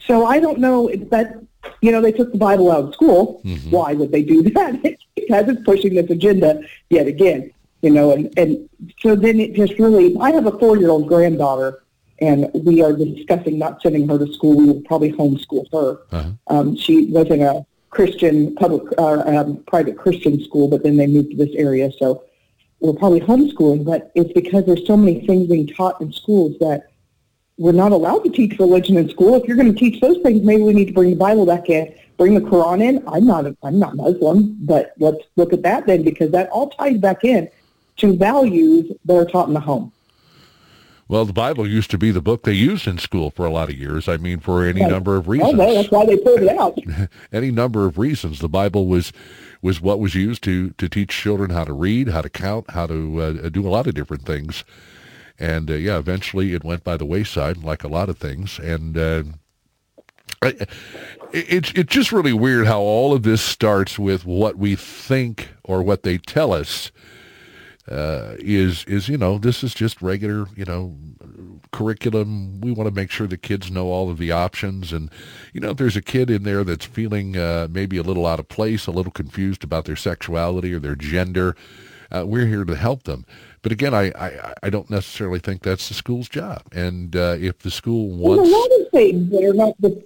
So I don't know if that, they took the Bible out of school. Mm-hmm. Why would they do that? Because it's pushing this agenda yet again, and so then it just really, I have a 4-year-old granddaughter, and we are discussing not sending her to school. We will probably homeschool her. Uh-huh. She was in a Christian private Christian school, but then they moved to this area. So we're probably homeschooling, but it's because there's so many things being taught in schools that we're not allowed to teach religion in school. If you're going to teach those things, maybe we need to bring the Bible back in, bring the Quran in. I'm not Muslim, but let's look at that then, because that all ties back in to values that are taught in the home. Well, the Bible used to be the book they used in school for a lot of years. I mean, for any number of reasons. Well, that's why they pulled it out. Any number of reasons. The Bible was what was used to teach children how to read, how to count, how to do a lot of different things. And, eventually it went by the wayside, like a lot of things. And it's just really weird how all of this starts with what we think or what they tell us is this is just regular, curriculum. We want to make sure the kids know all of the options. And, if there's a kid in there that's feeling maybe a little out of place, a little confused about their sexuality or their gender, we're here to help them. But again, I don't necessarily think that's the school's job. And if the school wants... There's a lot of things that are not the...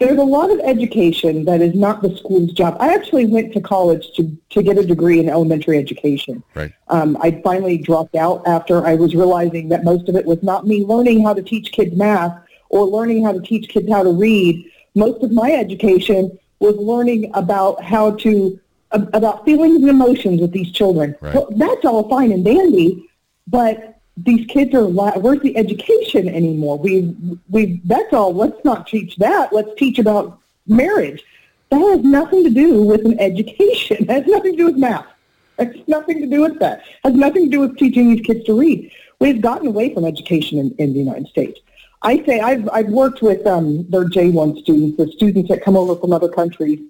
There's a lot of education that is not the school's job. I actually went to college to get a degree in elementary education. Right. I finally dropped out after I was realizing that most of it was not me learning how to teach kids math or learning how to teach kids how to read. Most of my education was learning about how to, about feelings and emotions with these children. Right. Well, that's all fine and dandy, but these kids are, where's the education anymore? That's all, let's not teach that. Let's teach about marriage. That has nothing to do with an education. That has nothing to do with math. That's nothing to do with that. It has nothing to do with teaching these kids to read. We've gotten away from education in the United States. I say I've worked with their J1 students, the students that come over from other countries,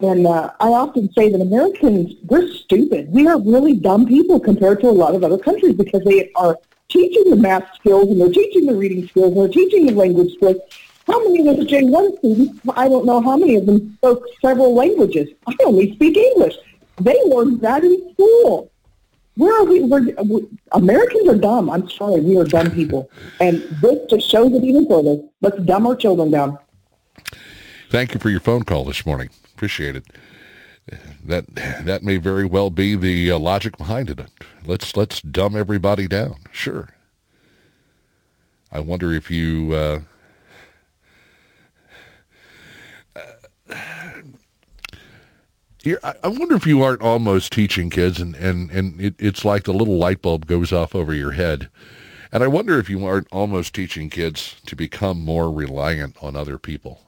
and I often say that Americans, we're stupid. We are really dumb people compared to a lot of other countries because they are teaching the math skills and they're teaching the reading skills and they're teaching the language skills. How many of those J1 students, I don't know how many of them spoke several languages. I only speak English. They learned that in school. Where are we? Americans are dumb. I'm sorry, we are dumb people. And this just shows it even further. Let's dumb our children down. Thank you for your phone call this morning. Appreciate it. That may very well be the logic behind it. Let's dumb everybody down. Sure. I wonder if you... I wonder if you aren't almost teaching kids, and it's like the little light bulb goes off over your head. And I wonder if you aren't almost teaching kids to become more reliant on other people.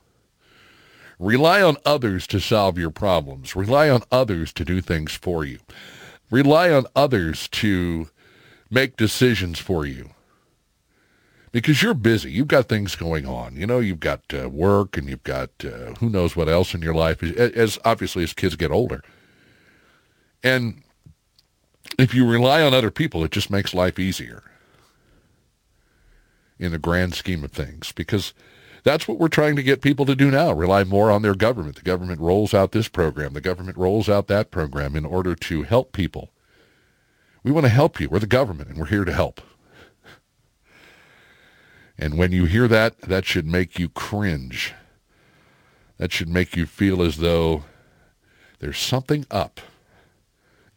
Rely on others to solve your problems. Rely on others to do things for you. Rely on others to make decisions for you. Because you're busy. You've got things going on. You know, you've got work and you've got who knows what else in your life, as obviously as kids get older. And if you rely on other people, it just makes life easier in the grand scheme of things. Because that's what we're trying to get people to do now, rely more on their government. The government rolls out this program. The government rolls out that program in order to help people. We want to help you. We're the government, and we're here to help. And when you hear that, that should make you cringe. That should make you feel as though there's something up,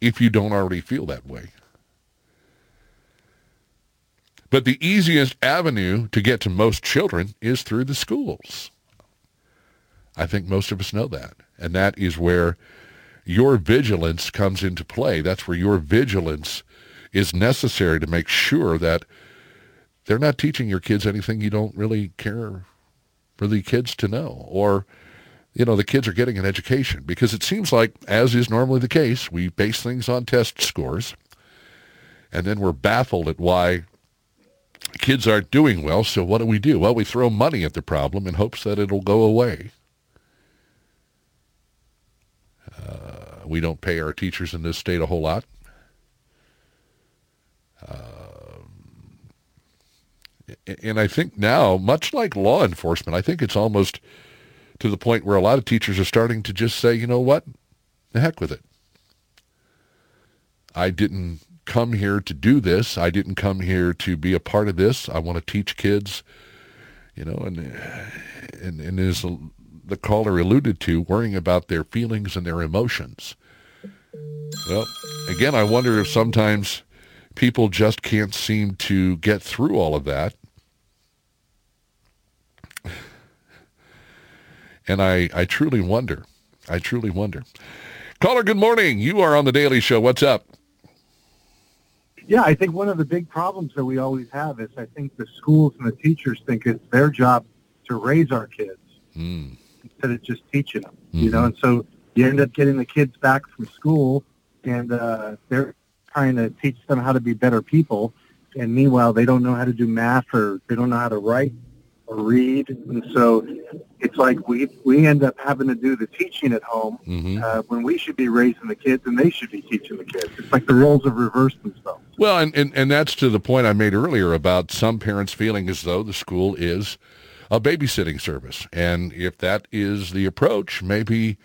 if you don't already feel that way. But the easiest avenue to get to most children is through the schools. I think most of us know that. And that is where your vigilance comes into play. That's where your vigilance is necessary to make sure that they're not teaching your kids anything you don't really care for the kids to know. Or, you know, the kids are getting an education. Because it seems like, as is normally the case, we base things on test scores. And then we're baffled at why kids aren't doing well. So what do? Well, we throw money at the problem in hopes that it'll go away. We don't pay our teachers in this state a whole lot. And I think now, much like law enforcement, I think it's almost to the point where a lot of teachers are starting to just say, you know what, the heck with it. I didn't come here to do this. I didn't come here to be a part of this. I want to teach kids, you know, and as the caller alluded to, worrying about their feelings and their emotions. Well, again, I wonder if sometimes people just can't seem to get through all of that. And I truly wonder. I truly wonder. Caller, good morning. You are on The Daily Show. What's up? Yeah, I think one of the big problems that we always have is I think the schools and the teachers think it's their job to raise our kids instead of just teaching them. Mm-hmm. You know, and so you end up getting the kids back from school and they're trying to teach them how to be better people, and meanwhile they don't know how to do math or they don't know how to write or read, and so it's like we end up having to do the teaching at home when we should be raising the kids and they should be teaching the kids. It's like the roles have reversed themselves. Well, and that's to the point I made earlier about some parents feeling as though the school is a babysitting service, and if that is the approach, maybe,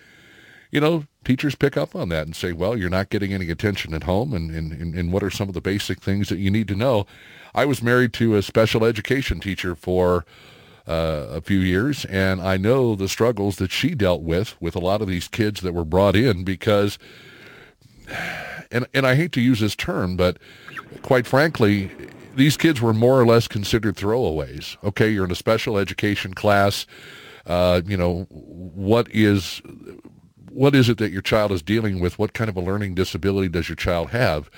you know, teachers pick up on that and say, well, you're not getting any attention at home, and what are some of the basic things that you need to know? I was married to a special education teacher for a few years, and I know the struggles that she dealt with a lot of these kids that were brought in because, and I hate to use this term, but quite frankly, these kids were more or less considered throwaways. Okay, you're in a special education class. what is it that your child is dealing with? What kind of a learning disability does your child have?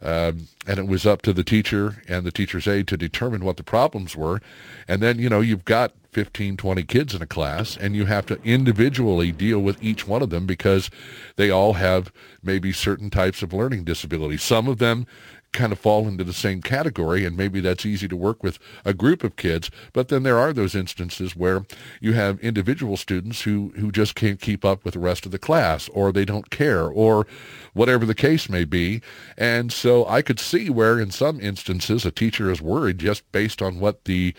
And it was up to the teacher and the teacher's aide to determine what the problems were. And then, you know, you've got 15, 20 kids in a class, and you have to individually deal with each one of them because they all have maybe certain types of learning disabilities. Some of them kind of fall into the same category, and maybe that's easy to work with a group of kids. But then there are those instances where you have individual students who just can't keep up with the rest of the class, or they don't care, or whatever the case may be. And so I could see where in some instances a teacher is worried just based on what the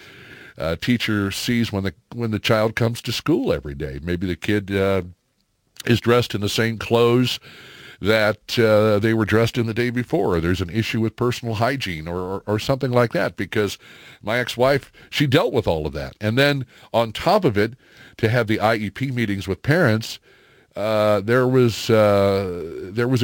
teacher sees when the child comes to school every day. Maybe the kid is dressed in the same clothes that they were dressed in the day before, or there's an issue with personal hygiene or something like that, because my ex-wife, she dealt with all of that. And then on top of it, to have the IEP meetings with parents, there was a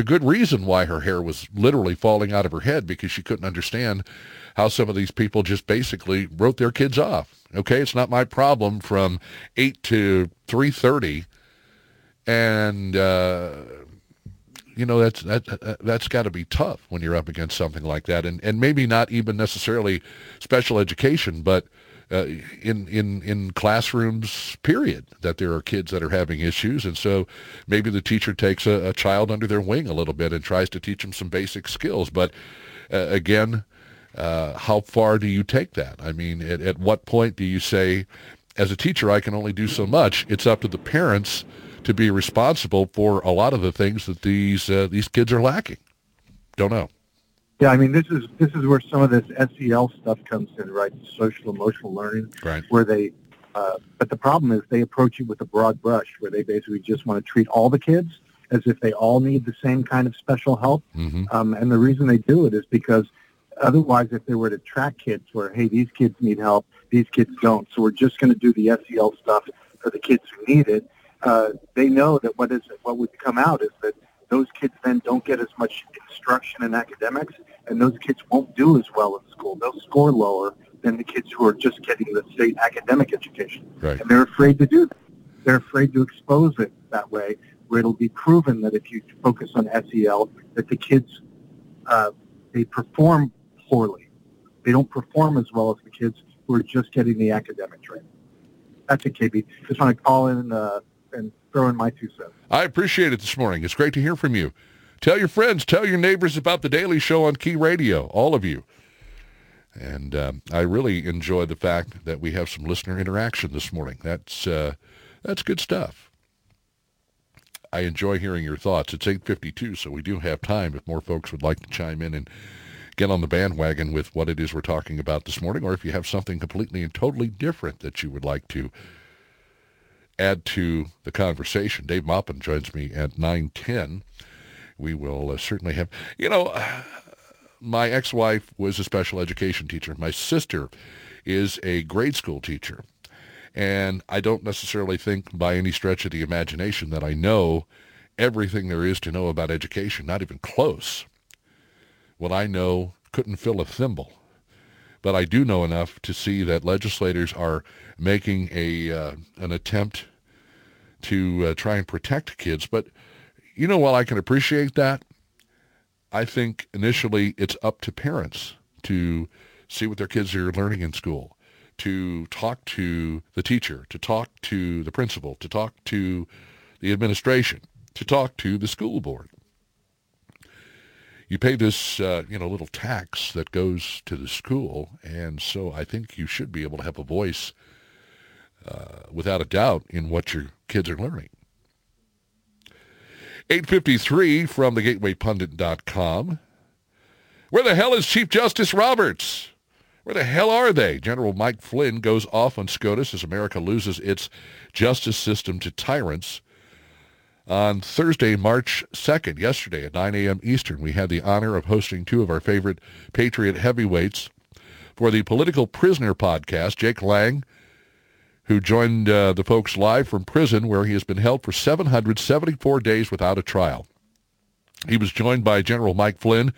good reason why her hair was literally falling out of her head, because she couldn't understand how some of these people just basically wrote their kids off. Okay, it's not my problem from 8 to 3:30, and you know, that's got to be tough when you're up against something like that, and maybe not even necessarily special education, but in classrooms, period, that there are kids that are having issues, and so maybe the teacher takes a child under their wing a little bit and tries to teach them some basic skills. But again, how far do you take that? I mean, at what point do you say, as a teacher, I can only do so much? It's up to the parents to be responsible for a lot of the things that these kids are lacking. Don't know. Yeah, I mean, this is where some of this SEL stuff comes in, right? Social emotional learning, right? Where they, but the problem is they approach it with a broad brush, where they basically just want to treat all the kids as if they all need the same kind of special help. Mm-hmm. And the reason they do it is because otherwise, if they were to track kids, where hey, these kids need help, these kids don't, so we're just going to do the SEL stuff for the kids who need it. They know that what would come out is that those kids then don't get as much instruction in academics, and those kids won't do as well in school. They'll score lower than the kids who are just getting the state academic education. Right. And they're afraid to do that. They're afraid to expose it that way, where it'll be proven that if you focus on SEL, that the kids, they perform poorly. They don't perform as well as the kids who are just getting the academic training. That's it, KB. Just want to call in and throw in my 2 cents. I appreciate it this morning. It's great to hear from you. Tell your friends, tell your neighbors about The Daily Show on Key Radio, all of you. And I really enjoy the fact that we have some listener interaction this morning. That's good stuff. I enjoy hearing your thoughts. It's 8:52, so we do have time if more folks would like to chime in and get on the bandwagon with what it is we're talking about this morning, or if you have something completely and totally different that you would like to add to the conversation. Dave Maupin joins me at 9:10. We will certainly have, you know, my ex-wife was a special education teacher. My sister is a grade school teacher. And I don't necessarily think by any stretch of the imagination that I know everything there is to know about education, not even close. What I know couldn't fill a thimble. But I do know enough to see that legislators are making an attempt to try and protect kids. But, you know, while I can appreciate that, I think initially it's up to parents to see what their kids are learning in school, to talk to the teacher, to talk to the principal, to talk to the administration, to talk to the school board. You pay this, little tax that goes to the school, and so I think you should be able to have a voice, without a doubt, in what your kids are learning. 8:53 from thegatewaypundit.com. Where the hell is Chief Justice Roberts? Where the hell are they? General Mike Flynn goes off on SCOTUS as America loses its justice system to tyrants. On Thursday, March 2nd, yesterday at 9 a.m. Eastern, we had the honor of hosting two of our favorite Patriot heavyweights for the Political Prisoner podcast, Jake Lang, who joined the folks live from prison where he has been held for 774 days without a trial. He was joined by General Mike Flynn,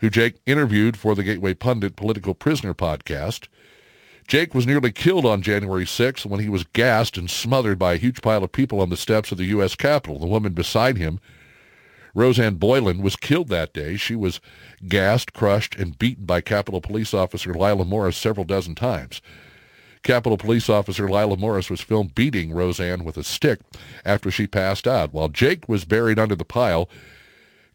who Jake interviewed for the Gateway Pundit Political Prisoner podcast. Jake was nearly killed on January 6th when he was gassed and smothered by a huge pile of people on the steps of the U.S. Capitol. The woman beside him, Roseanne Boylan, was killed that day. She was gassed, crushed, and beaten by Capitol Police Officer Lila Morris several dozen times. Capitol Police Officer Lila Morris was filmed beating Roseanne with a stick after she passed out. While Jake was buried under the pile,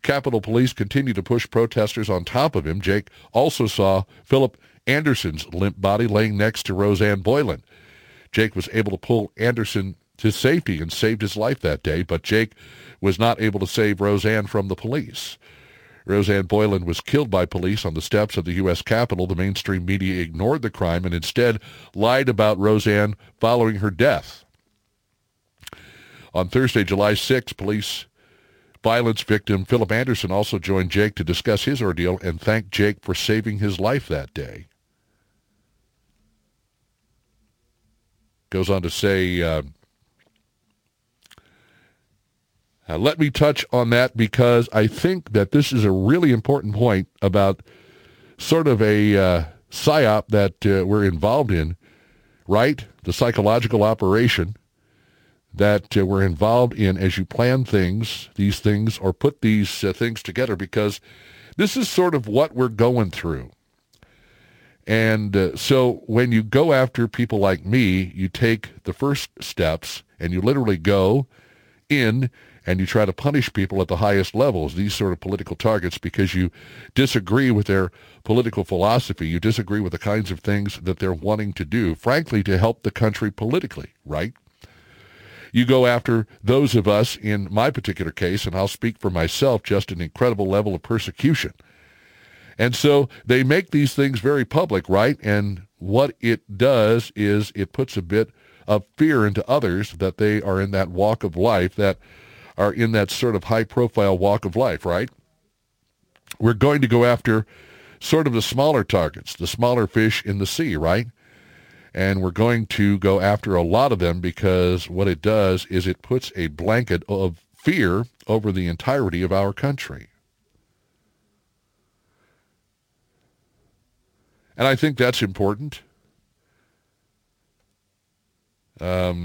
Capitol Police continued to push protesters on top of him. Jake also saw Philip Anderson's limp body laying next to Roseanne Boylan. Jake was able to pull Anderson to safety and saved his life that day, but Jake was not able to save Roseanne from the police. Roseanne Boylan was killed by police on the steps of the U.S. Capitol. The mainstream media ignored the crime and instead lied about Roseanne following her death. On Thursday, July 6, police violence victim Philip Anderson also joined Jake to discuss his ordeal and thanked Jake for saving his life that day. Goes on to say, let me touch on that because I think that this is a really important point about sort of a psyop that we're involved in, right? The psychological operation that we're involved in as you plan things, these things, or put these things together, because this is sort of what we're going through. And so when you go after people like me, you take the first steps and you literally go in and you try to punish people at the highest levels, these sort of political targets, because you disagree with their political philosophy. You disagree with the kinds of things that they're wanting to do, frankly, to help the country politically, right? You go after those of us, in my particular case, and I'll speak for myself, just an incredible level of persecution. And so they make these things very public, right? And what it does is it puts a bit of fear into others that they are in that walk of life, that are in that sort of high-profile walk of life, right? We're going to go after sort of the smaller targets, the smaller fish in the sea, right? And we're going to go after a lot of them because what it does is it puts a blanket of fear over the entirety of our country. And I think that's important. The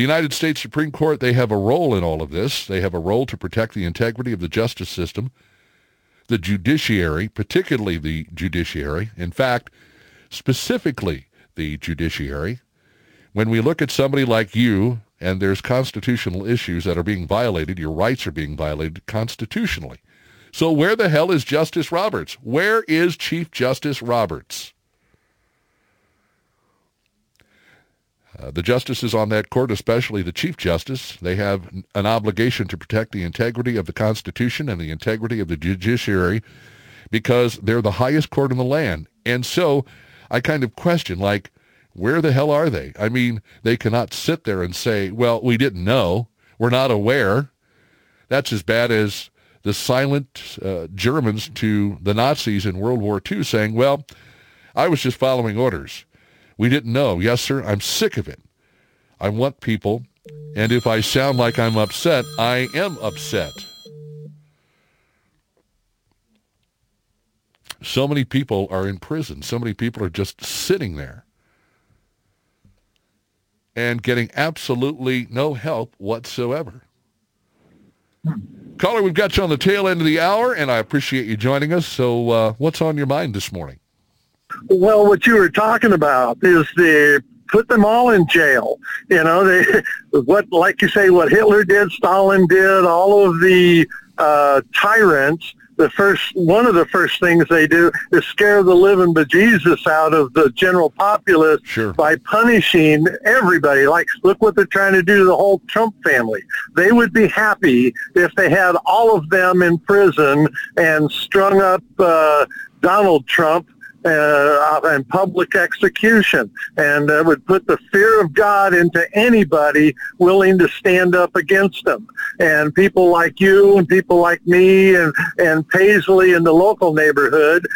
United States Supreme Court, they have a role in all of this. They have a role to protect the integrity of the justice system, the judiciary, particularly the judiciary. In fact, specifically the judiciary. When we look at somebody like you, and there's constitutional issues that are being violated, your rights are being violated constitutionally. So where the hell is Justice Roberts? Where is Chief Justice Roberts? The justices on that court, especially the Chief Justice, they have an obligation to protect the integrity of the Constitution and the integrity of the judiciary because they're the highest court in the land. And so I kind of question, like, where the hell are they? I mean, they cannot sit there and say, well, we didn't know. We're not aware. That's as bad as the silent Germans to the Nazis in World War II saying, well, I was just following orders. We didn't know. Yes, sir, I'm sick of it. I want people, and if I sound like I'm upset, I am upset. So many people are in prison. So many people are just sitting there and getting absolutely no help whatsoever. Caller, we've got you on the tail end of the hour, and I appreciate you joining us. So what's on your mind this morning? Well, what you were talking about is the put them all in jail. You know, like you say, what Hitler did, Stalin did, all of the tyrants. One of the first things they do is scare the living bejesus out of the general populace by punishing everybody. Like, look what they're trying to do to the whole Trump family. They would be happy if they had all of them in prison and strung up Donald Trump. And public execution, and that would put the fear of God into anybody willing to stand up against them. And people like you and people like me and Paisley in the local neighborhood,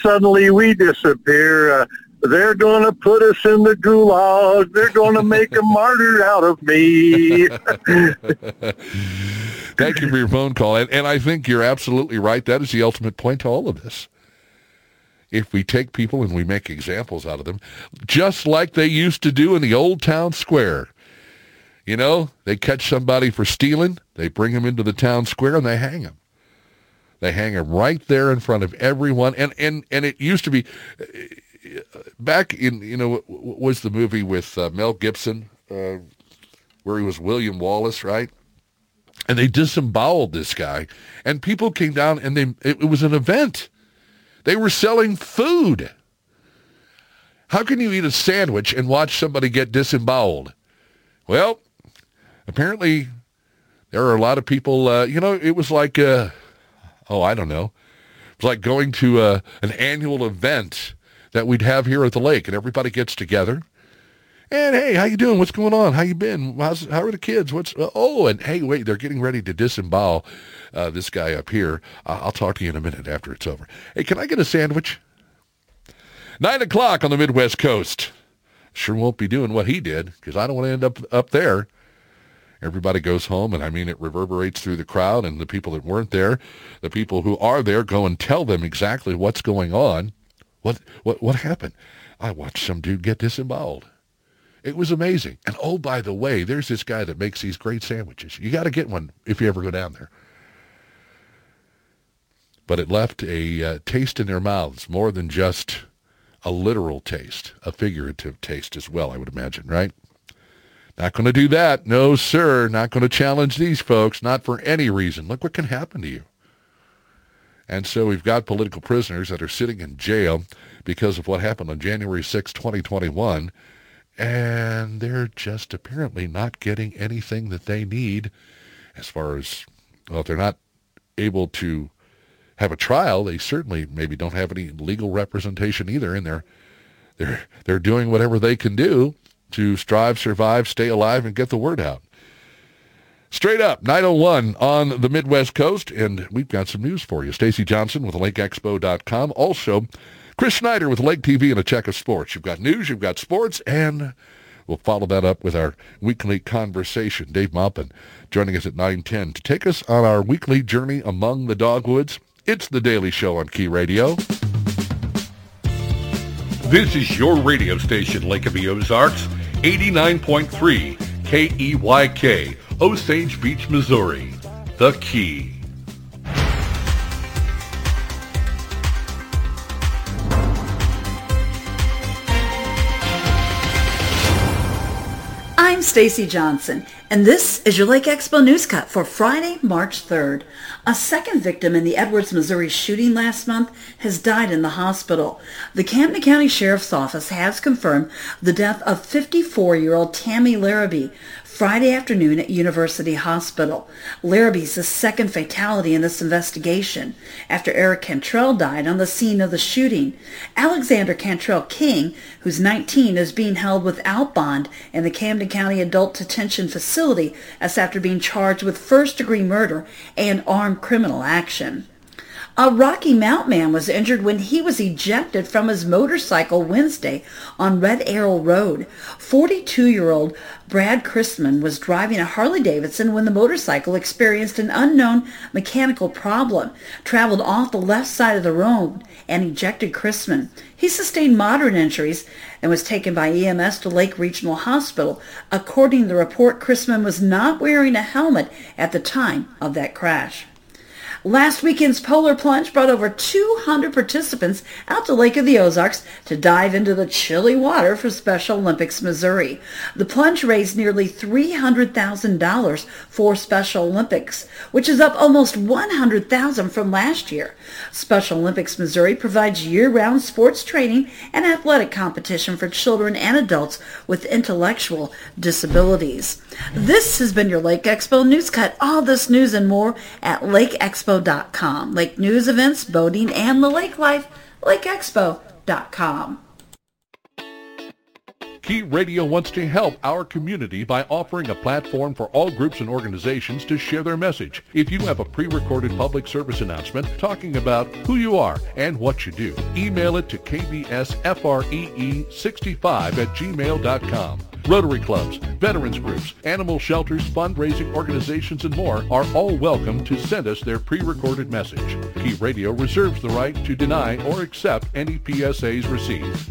suddenly we disappear. They're going to put us in the gulag. They're going to make a martyr out of me. Thank you for your phone call. And I think you're absolutely right. That is the ultimate point to all of this. if we take people and we make examples out of them, just like they used to do in the old town square. You know, they catch somebody for stealing, they bring them into the town square, and they hang them. They hang them right there in front of everyone. And it used to be, back in, you know, what was the movie with Mel Gibson, where he was William Wallace, right? And they disemboweled this guy. And people came down, and it was an event. They were selling food. How can you eat a sandwich and watch somebody get disemboweled? Well, apparently there are a lot of people, you know, it was like, I don't know. It was like going to an annual event that we'd have here at the lake, and everybody gets together. And, hey, how you doing? What's going on? How you been? How are the kids? And hey, wait, they're getting ready to disembowel this guy up here. I'll talk to you in a minute after it's over. Hey, can I get a sandwich? 9 o'clock on the Midwest Coast. Sure won't be doing what he did, because I don't want to end up there. Everybody goes home, and I mean, it reverberates through the crowd, and the people that weren't there, the people who are there, go and tell them exactly what's going on. What happened? I watched some dude get disemboweled. It was amazing. And oh, by the way, there's this guy that makes these great sandwiches. You got to get one if you ever go down there. But it left a taste in their mouths, more than just a literal taste, a figurative taste as well, I would imagine, right? Not going to do that. No, sir. Not going to challenge these folks, not for any reason. Look what can happen to you. And so we've got political prisoners that are sitting in jail because of what happened on January 6, 2021, and they're just apparently not getting anything that they need as far as, well, if they're not able to have a trial, they certainly maybe don't have any legal representation either, and they're doing whatever they can do to strive, survive, stay alive, and get the word out. Straight up, 9:01 on the Midwest Coast, and we've got some news for you. Stacy Johnson with LakeExpo.com. Also, Chris Schneider with Lake TV and a check of sports. You've got news, you've got sports, and we'll follow that up with our weekly conversation. Dave Maupin joining us at 9:10 to take us on our weekly journey among the dogwoods. It's The Daily Show on Key Radio. This is your radio station, Lake of the Ozarks, 89.3 KEYK, Osage Beach, Missouri. The Key. I'm Stacy Johnson, and this is your Lake Expo News Cut for Friday, March 3rd. A second victim in the Edwards, Missouri shooting last month has died in the hospital. The Camden County Sheriff's Office has confirmed the death of 54-year-old Tammy Larrabee Friday afternoon at University Hospital. Larrabee's the second fatality in this investigation, after Eric Cantrell died on the scene of the shooting. Alexander Cantrell King, who's 19, is being held without bond in the Camden County Adult Detention Facility, as after being charged with first-degree murder and armed criminal action. A Rocky Mountain man was injured when he was ejected from his motorcycle Wednesday on Red Arrow Road. 42-year-old Brad Chrisman was driving a Harley-Davidson when the motorcycle experienced an unknown mechanical problem, traveled off the left side of the road, and ejected Chrisman. He sustained moderate injuries and was taken by EMS to Lake Regional Hospital. According to the report, Chrisman was not wearing a helmet at the time of that crash. Last weekend's polar plunge brought over 200 participants out to Lake of the Ozarks to dive into the chilly water for Special Olympics Missouri. The plunge raised nearly $300,000 for Special Olympics, which is up almost $100,000 from last year. Special Olympics Missouri provides year-round sports training and athletic competition for children and adults with intellectual disabilities. This has been your Lake Expo News Cut. All this news and more at LakeExpo.com. Lake news, events, boating, and the lake life, LakeExpo.com. Key Radio wants to help our community by offering a platform for all groups and organizations to share their message. If you have a pre-recorded public service announcement talking about who you are and what you do, email it to kbsfree65@gmail.com. Rotary clubs, veterans groups, animal shelters, fundraising organizations, and more are all welcome to send us their pre-recorded message. Key Radio reserves the right to deny or accept any PSAs received.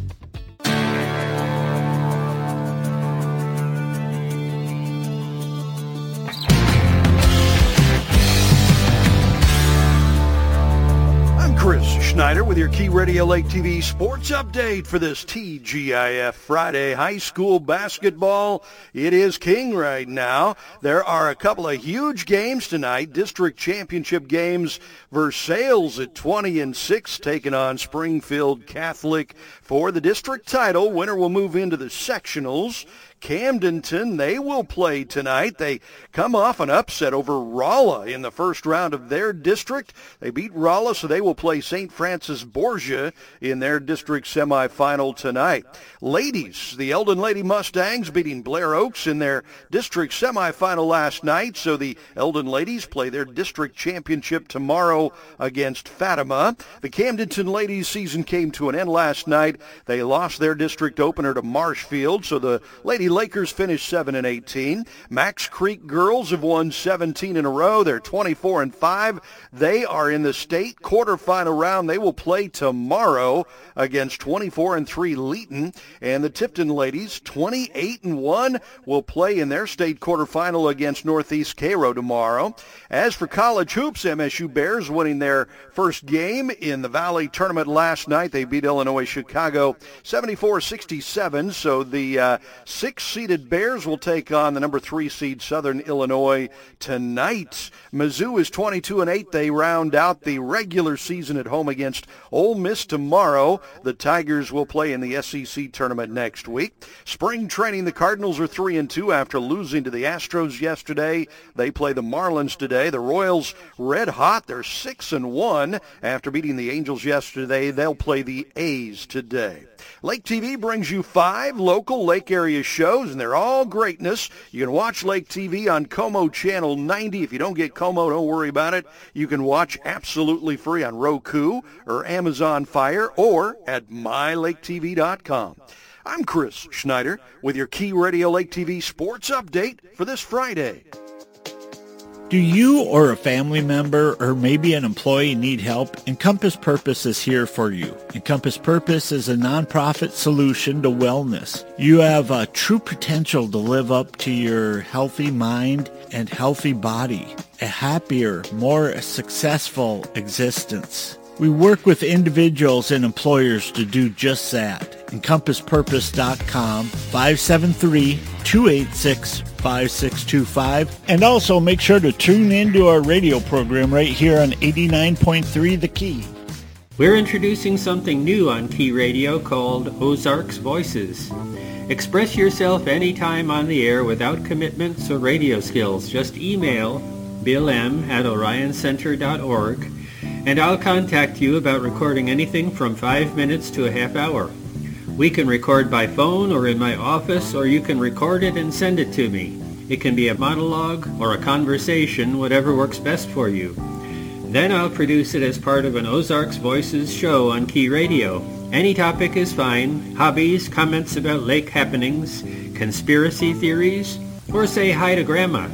Schneider with your Key Radio Lake TV sports update for this TGIF Friday. High school basketball, it is king right now. There are a couple of huge games tonight. District championship games. Versailles at 20-6 taking on Springfield Catholic for the district title. Winner will move into the sectionals. Camdenton, they will play tonight. They come off an upset over Rolla in the first round of their district. They beat Rolla, so they will play St. Francis Borgia in their district semifinal tonight. Ladies, the Eldon Lady Mustangs beating Blair Oaks in their district semifinal last night, so the Eldon Ladies play their district championship tomorrow against Fatima. The Camdenton Ladies season came to an end last night. They lost their district opener to Marshfield, so the Lady Lakers finished 7-18. Max Creek girls have won 17 in a row. They're 24-5. They are in the state quarterfinal round. They will play tomorrow against 24-3 Leeton. And the Tipton ladies, 28-1, will play in their state quarterfinal against Northeast Cairo tomorrow. As for college hoops, MSU Bears winning their first game in the Valley Tournament last night. They beat Illinois Chicago 74-67. So the six-seeded Bears will take on the number 3 seed Southern Illinois tonight. Mizzou is 22-8. They round out the regular season at home against Ole Miss tomorrow. The Tigers will play in the SEC tournament next week. Spring training, the Cardinals are 3-2 after losing to the Astros yesterday. They play the Marlins today. The Royals red hot. They're 6-1 after beating the Angels yesterday. They'll play the A's today. Lake TV brings you 5 local lake area shows, and they're all greatness. You can watch Lake TV on Como Channel 90. If you don't get Como, don't worry about it. You can watch absolutely free on Roku or Amazon Fire or at MyLakeTV.com. I'm Chris Schneider with your Key Radio Lake TV sports update for this Friday. Do you or a family member or maybe an employee need help? Encompass Purpose is here for you. Encompass Purpose is a nonprofit solution to wellness. You have a true potential to live up to your healthy mind and healthy body, a happier, more successful existence. We work with individuals and employers to do just that. EncompassPurpose.com, 573-286-5625. And also make sure to tune into our radio program right here on 89.3 The Key. We're introducing something new on Key Radio called Ozark's Voices. Express yourself anytime on the air without commitments or radio skills. Just email billm@orioncenter.org. And I'll contact you about recording anything from 5 minutes to a half hour. We can record by phone or in my office, or you can record it and send it to me. It can be a monologue or a conversation, whatever works best for you. Then I'll produce it as part of an Ozark's Voices show on Key Radio. Any topic is fine: hobbies, comments about lake happenings, conspiracy theories, or say hi to Grandma.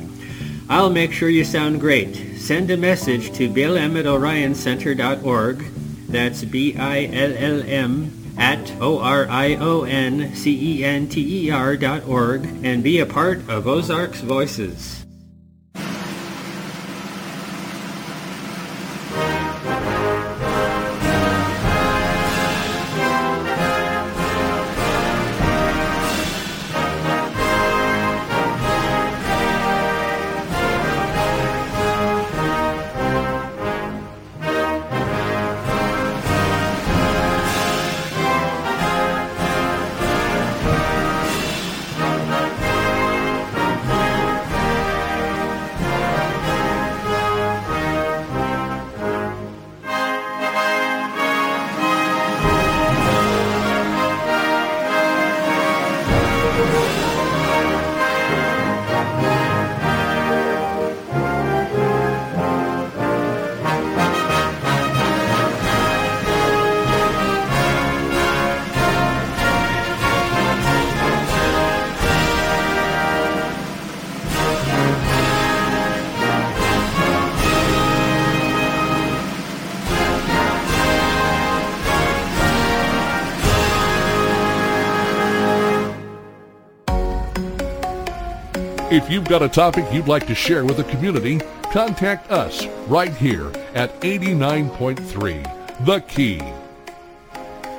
I'll make sure you sound great. Send a message to billm@orioncenter.org. That's billm@orioncenter.org, and be a part of Ozark's Voices. If you've got a topic you'd like to share with the community, contact us right here at 89.3 The Key.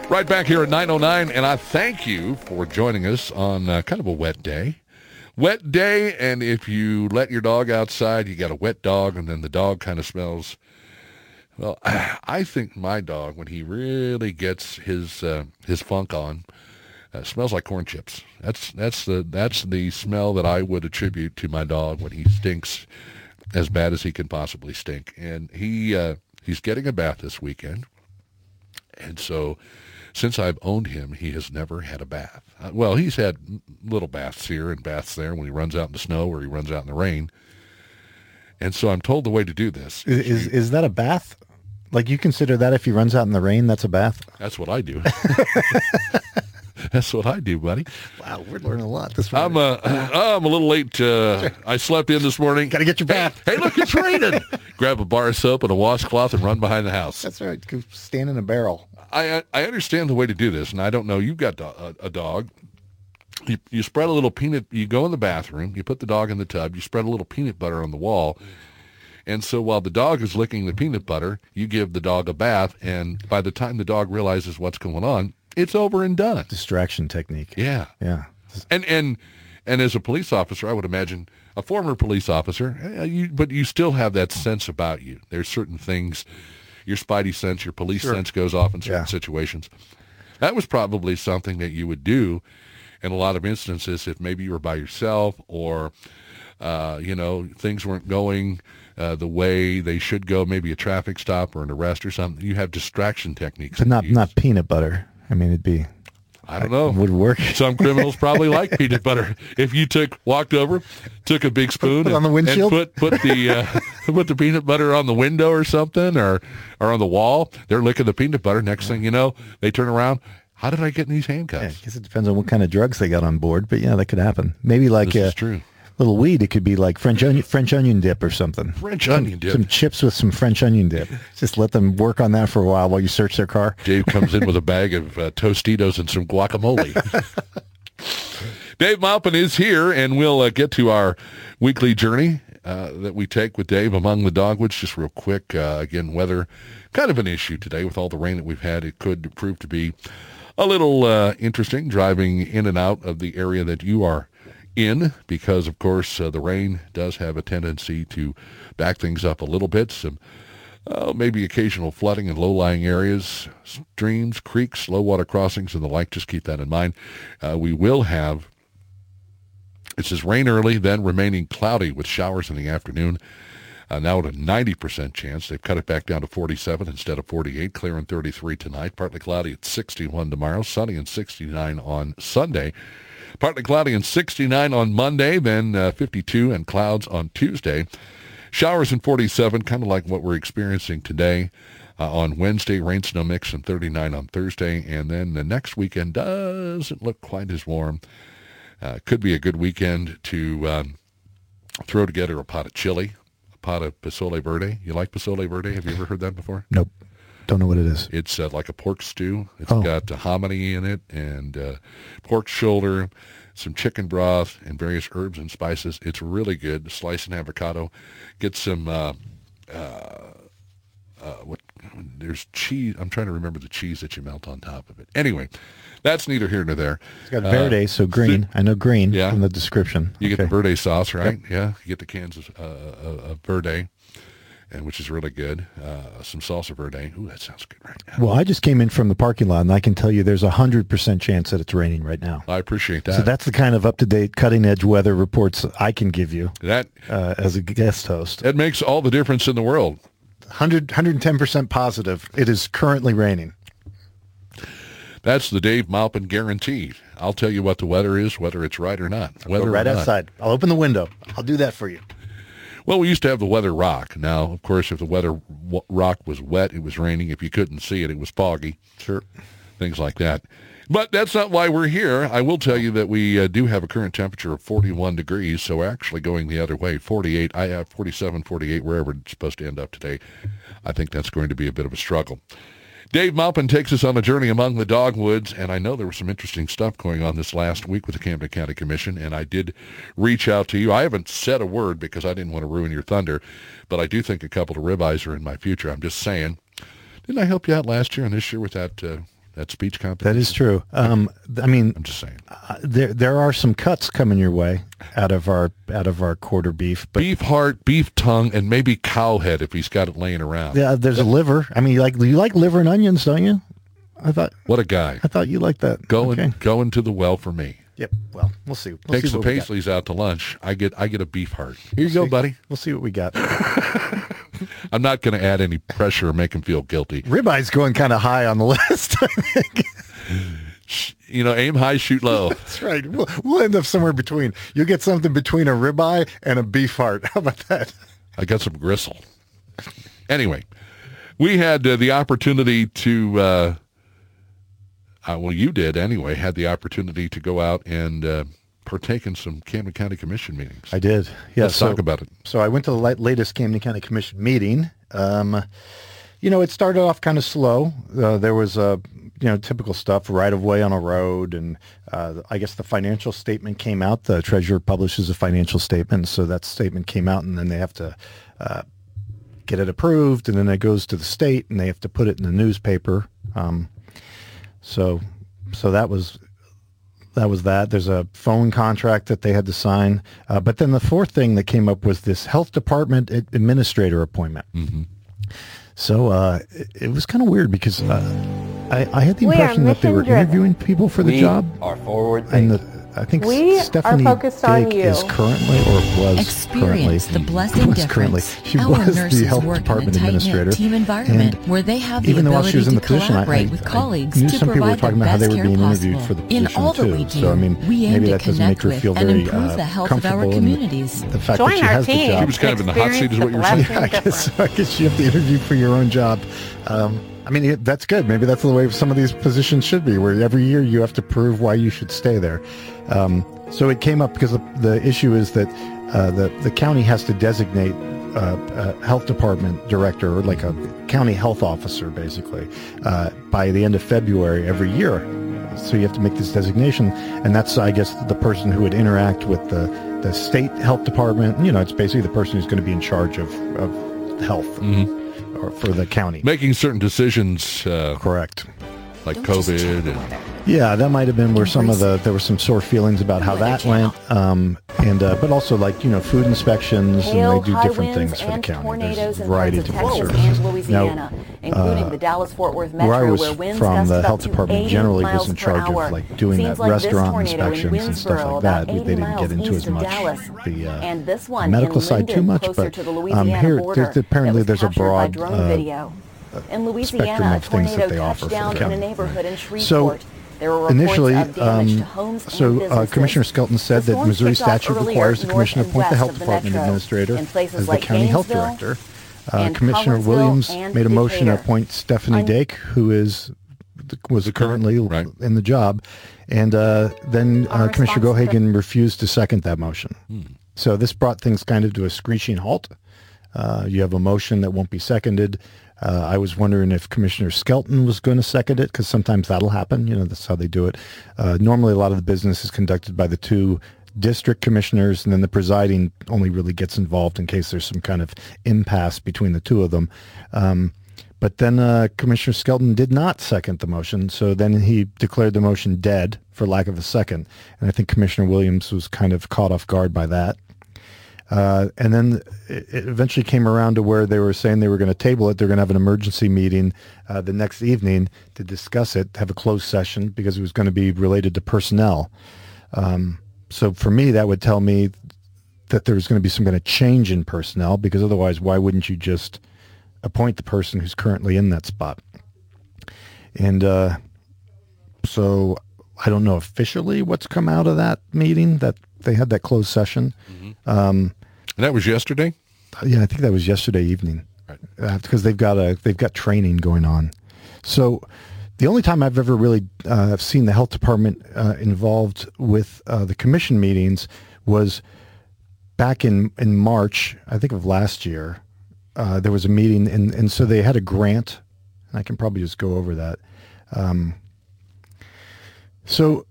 Right back here at 9:09, and I thank you for joining us on kind of a wet day. Wet day, and if you let your dog outside, you got a wet dog, and then the dog kind of smells. Well, I think my dog, when he really gets his funk on, smells like corn chips. That's the smell that I would attribute to my dog when he stinks as bad as he can possibly stink. And he's getting a bath this weekend, and so since I've owned him, he has never had a bath. Well, he's had little baths here and baths there when he runs out in the snow or he runs out in the rain. And so I'm told the way to do this. Is that a bath? Like, you consider that if he runs out in the rain, that's a bath? That's what I do. That's what I do, buddy. Wow, we're learning a lot this morning. I'm a little late. I slept in this morning. Got to get your bath. Hey, look, it's raining. Grab a bar of soap and a washcloth and run behind the house. That's right. Go stand in a barrel. I understand the way to do this, and I don't know. You've got a dog. You spread a little peanut. You go in the bathroom. You put the dog in the tub. You spread a little peanut butter on the wall. And so while the dog is licking the peanut butter, you give the dog a bath, and by the time the dog realizes what's going on, it's over and done. Distraction technique. Yeah. Yeah. And as a police officer, I would imagine, a former police officer, but you still have that sense about you. There's certain things, your spidey sense, your police sense goes off in certain situations. That was probably something that you would do in a lot of instances if maybe you were by yourself or, things weren't going the way they should go, maybe a traffic stop or an arrest or something. You have distraction techniques. But not peanut butter. I mean, it'd be... I don't know. It would work. Some criminals probably like peanut butter. If you walked over, took a big spoon put on the windshield, and put the peanut butter on the window or something, or on the wall, they're licking the peanut butter. Next thing you know, they turn around. How did I get in these handcuffs? Yeah, I guess it depends on what kind of drugs they got on board, but yeah, that could happen. Maybe like a little weed. It could be like French onion dip or something. Some chips with some French onion dip. Just let them work on that for a while you search their car. Dave comes in with a bag of Tostitos and some guacamole. Dave Maupin is here, and we'll get to our weekly journey that we take with Dave among the dogwoods. Just real quick, again, weather, kind of an issue today with all the rain that we've had. It could prove to be a little interesting driving in and out of the area that you are in because, of course, the rain does have a tendency to back things up a little bit. Some maybe occasional flooding in low-lying areas, streams, creeks, low-water crossings, and the like. Just keep that in mind. We will have, it says rain early, then remaining cloudy with showers in the afternoon. Now at a 90% chance. They've cut it back down to 47 instead of 48. Clear and 33 tonight. Partly cloudy at 61 tomorrow. Sunny and 69 on Sunday. Partly cloudy and 69 on Monday. Then 52 and clouds on Tuesday. Showers and 47, kind of like what we're experiencing today. On Wednesday, rain snow mix and 39 on Thursday. And then the next weekend doesn't look quite as warm. Could be a good weekend to throw together a pot of chili. Pot of Pasole Verde. You like Pasole Verde? Have you ever heard that before? Nope. Don't know what it is. It's like a pork stew. It's got hominy in it and pork shoulder, some chicken broth, and various herbs and spices. It's really good. Slice an avocado. Get some, there's cheese. I'm trying to remember the cheese that you melt on top of it. Anyway, that's neither here nor there. It's got verde, so green. I know green from the description. You get the verde sauce, right? Yep. Yeah, you get the cans of verde, and which is really good. Some salsa verde. Ooh, that sounds good right now. Well, I just came in from the parking lot, and I can tell you there's 100% chance that it's raining right now. I appreciate that. So that's the kind of up-to-date, cutting-edge weather reports I can give you that as a guest host. It makes all the difference in the world. 110% positive. It is currently raining. That's the Dave Maupin guarantee. I'll tell you what the weather is, whether it's right or not. Outside. I'll open the window. I'll do that for you. Well, we used to have the weather rock. Now, of course, if the weather rock was wet, it was raining. If you couldn't see it, it was foggy. Sure. Things like that. But that's not why we're here. I will tell you that we do have a current temperature of 41 degrees, so we're actually going the other way. 48, I have 47, 48, wherever it's supposed to end up today. I think that's going to be a bit of a struggle. Dave Maupin takes us on a journey among the dogwoods, and I know there was some interesting stuff going on this last week with the Camden County Commission, and I did reach out to you. I haven't said a word because I didn't want to ruin your thunder, but I do think a couple of ribeyes are in my future. I'm just saying. Didn't I help you out last year and this year with that that speech competition? That is true. I mean, I'm just saying there are some cuts coming your way out of our quarter beef, but beef heart, beef tongue, and maybe cow head if he's got it laying around. Yeah, there's a liver. I mean, you like liver and onions, don't you? I thought. What a guy! I thought you liked that. Going to the well for me. Yep. Well, we'll see. We'll Takes see the Paisleys out to lunch. I get a beef heart. Here you go, buddy. We'll see what we got. I'm not going to add any pressure or make him feel guilty. Ribeye's going kind of high on the list, I think. You know, aim high, shoot low. That's right. We'll end up somewhere between. You'll get something between a ribeye and a beef heart. How about that? I got some gristle. Anyway, we had the opportunity to, you did anyway, had the opportunity to go out and partake in some Camden County Commission meetings. I did. Yeah, let's talk about it. So I went to the latest Camden County Commission meeting. It started off kind of slow. There was typical stuff, right of way on a road, and I guess the financial statement came out. The treasurer publishes a financial statement, so that statement came out, and then they have to get it approved, and then it goes to the state, and they have to put it in the newspaper. So that was. That was that. There's a phone contract that they had to sign. But then the fourth thing that came up was this health department administrator appointment. Mm-hmm. So it was kind of weird because I had the impression that they were interviewing people for the job. We are forward. And I think Stephanie Dake is currently, or was Experience currently, the blessing was currently, she Our was the health department administrator. Team environment and where they have the even though she was in the position, I knew some people were talking about how they were being interviewed for the position too. So I mean, maybe that doesn't make her feel very comfortable in the fact that she has the job. She was kind of in the hot seat, is what you were saying. Yeah, I guess you have to interview for your own job. I mean, that's good. Maybe that's the way some of these positions should be, where every year you have to prove why you should stay there. So it came up because the issue is that the county has to designate a health department director, or like a county health officer, basically, by the end of February every year. So you have to make this designation, and that's, I guess, the person who would interact with the state health department. You know, it's basically the person who's going to be in charge of health. Mm-hmm. Or for the county. Making certain decisions. Correct. Like COVID. Yeah, that might have been where there were some sore feelings about how that went. But also food inspections, and they do different things for the county. There's a variety of different services. Now, including the Dallas-Fort Worth metro, where I was from, the health department generally was in charge of doing that restaurant inspections and stuff like that. They didn't get into as much the medical side too much, but here apparently there's a broad in Louisiana, a tornado touched down in a neighborhood in Shreveport. So initially, Commissioner Skelton said that Missouri statute requires the commission to appoint the health department administrator as the county health director. Commissioner Williams made a motion to appoint Stephanie Dake, who was currently in the job, and then Commissioner Gohagan refused to second that motion. So this brought things kind of to a screeching halt. You have a motion that won't be seconded. I was wondering if Commissioner Skelton was going to second it, because sometimes that'll happen. That's how they do it. Normally, a lot of the business is conducted by the two district commissioners, and then the presiding only really gets involved in case there's some kind of impasse between the two of them. But then Commissioner Skelton did not second the motion, so then he declared the motion dead for lack of a second. And I think Commissioner Williams was kind of caught off guard by that. And then it eventually came around to where they were saying they were going to table it. They're going to have an emergency meeting the next evening to discuss it, have a closed session, because it was going to be related to personnel. So for me, that would tell me that there was going to be some kind of change in personnel, because otherwise, why wouldn't you just appoint the person who's currently in that spot? And so I don't know officially what's come out of that meeting, that they had that closed session. Mm-hmm. And that was yesterday? Yeah, I think that was yesterday evening, because they've got training going on. So the only time I've ever really seen the health department involved with the commission meetings was back in March, I think, of last year. There was a meeting, and so they had a grant and I can probably just go over that. So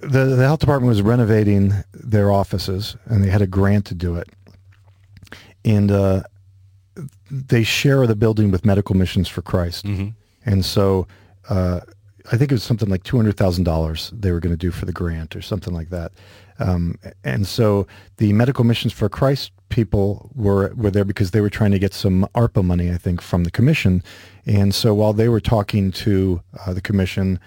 the health department was renovating their offices, and they had a grant to do it. And they share the building with Medical Missions for Christ. Mm-hmm. And so I think it was something like $200,000 they were going to do for the grant or something like that. And so the Medical Missions for Christ people were there because they were trying to get some ARPA money, I think, from the commission. And so while they were talking to the commission,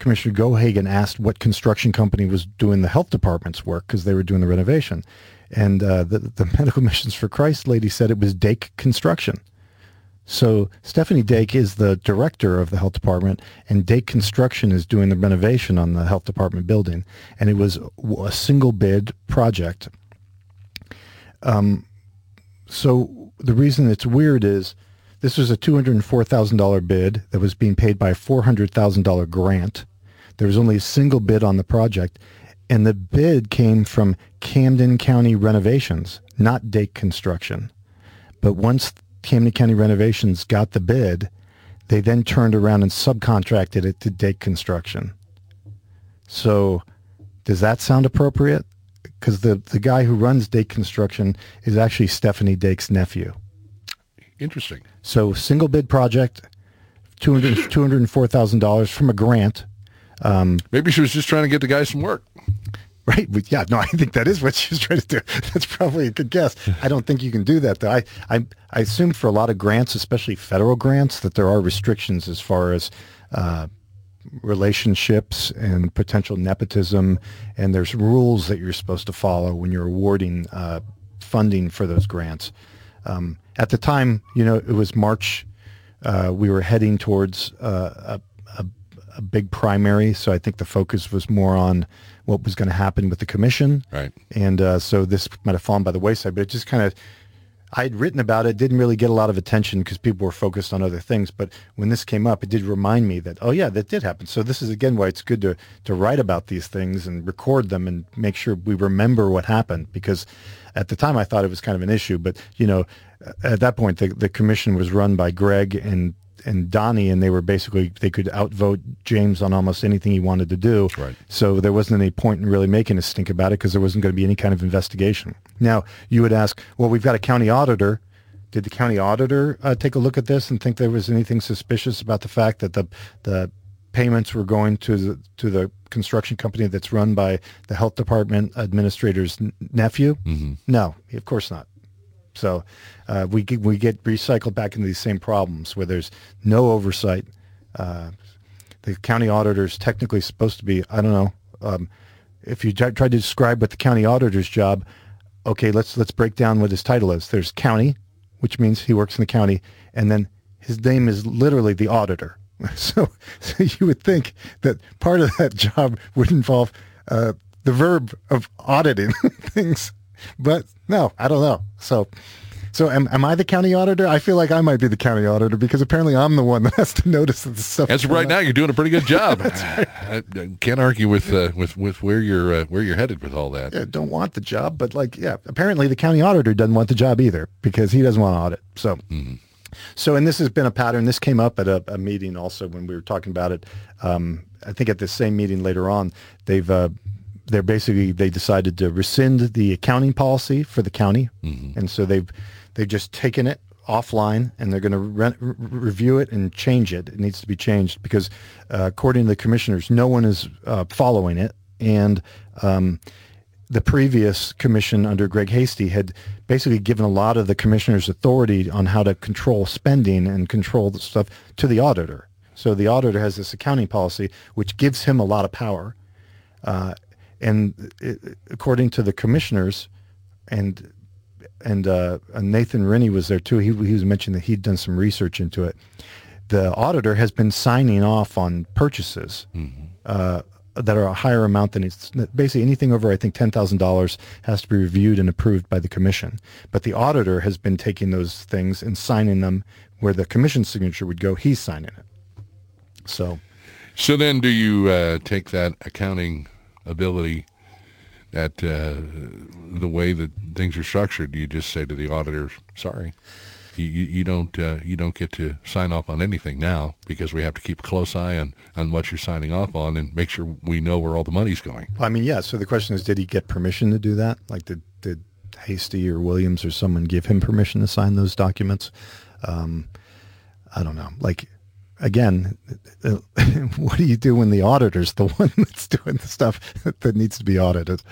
Commissioner Gohagan asked what construction company was doing the health department's work because they were doing the renovation. And the Medical Missions for Christ lady said it was Dake Construction. So Stephanie Dake is the director of the health department, and Dake Construction is doing the renovation on the health department building. And it was a single bid project. So the reason it's weird is this was a $204,000 bid that was being paid by a $400,000 grant. There was only a single bid on the project, and the bid came from Camden County Renovations, not Dake Construction. But once Camden County Renovations got the bid, they then turned around and subcontracted it to Dake Construction. So does that sound appropriate? Because the guy who runs Dake Construction is actually Stephanie Dake's nephew. Interesting. So single bid project, $204,000 from a grant. Maybe she was just trying to get the guy some work. Right. Yeah, no, I think that is what she was trying to do. That's probably a good guess. I don't think you can do that, though. I assume for a lot of grants, especially federal grants, that there are restrictions as far as relationships and potential nepotism, and there's rules that you're supposed to follow when you're awarding funding for those grants. At the time, you know, it was March. We were heading towards a big primary, so I think the focus was more on what was going to happen with the commission. Right. And so this might have fallen by the wayside, but it just kind of, I had written about it, didn't really get a lot of attention because people were focused on other things. But when this came up, it did remind me that, oh, yeah, that did happen. So this is, again, why it's good to write about these things and record them and make sure we remember what happened. Because at the time, I thought it was kind of an issue. But, you know, at that point, the commission was run by Greg and Donnie, and they were basically, they could outvote James on almost anything he wanted to do. Right. So there wasn't any point in really making a stink about it because there wasn't going to be any kind of investigation. Now, you would ask, well, we've got a county auditor. Did the county auditor take a look at this and think there was anything suspicious about the fact that the payments were going to the construction company that's run by the health department administrator's nephew? Mm-hmm. No, of course not. So we get recycled back into these same problems where there's no oversight. The county auditor is technically supposed to be, I don't know, if you try to describe what the county auditor's job, okay, let's break down what his title is. There's county, which means he works in the county, and then his name is literally the auditor. So you would think that part of that job would involve the verb of auditing things. But no, I don't know. So am I the county auditor? I feel like I might be the county auditor because apparently I'm the one that has to notice that the stuff. As of right now, you're doing a pretty good job. Right. I can't argue with where you're headed with all that. Yeah, don't want the job, but apparently the county auditor doesn't want the job either because he doesn't want to audit. So, So and this has been a pattern. This came up at a meeting also when we were talking about it. I think at the same meeting later on, they decided to rescind the accounting policy for the county. Mm-hmm. And so they've just taken it offline and they're going to review it and change it. It needs to be changed because according to the commissioners, no one is following it. And the previous commission under Greg Hastie had basically given a lot of the commissioners authority on how to control spending and control the stuff to the auditor. So the auditor has this accounting policy, which gives him a lot of power. And according to the commissioners, and Nathan Rennie was there too, he was mentioning that he'd done some research into it. The auditor has been signing off on purchases that are a higher amount than it's basically anything over, I think, $10,000 has to be reviewed and approved by the commission. But the auditor has been taking those things and signing them where the commission signature would go. He's signing it. So then do you take that accounting ability that the way that things are structured, you just say to the auditor, sorry? You don't get to sign off on anything now, because we have to keep a close eye on what you're signing off on and make sure we know where all the money's going. I mean, yeah. So the question is, did he get permission to do that? Like, did Hasty or Williams or someone give him permission to sign those documents? I don't know. Like, again, what do you do when the auditor's the one that's doing the stuff that needs to be audited?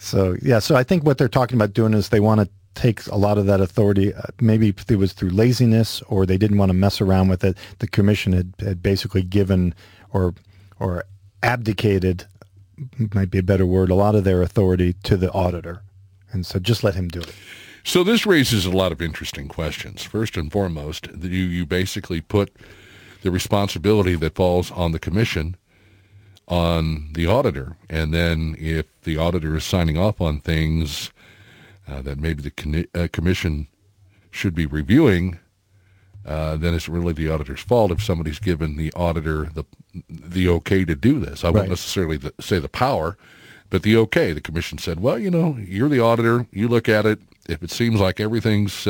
So I think what they're talking about doing is they want to take a lot of that authority. Maybe it was through laziness, or they didn't want to mess around with it. The commission had basically given or abdicated, might be a better word, a lot of their authority to the auditor. And so just let him do it. So this raises a lot of interesting questions. First and foremost, you basically put the responsibility that falls on the commission on the auditor. And then if the auditor is signing off on things that maybe the commission should be reviewing, then it's really the auditor's fault if somebody's given the auditor the okay to do this. I wouldn't necessarily say the power, but the okay. The commission said, well, you know, you're the auditor. You look at it. If it seems like everything's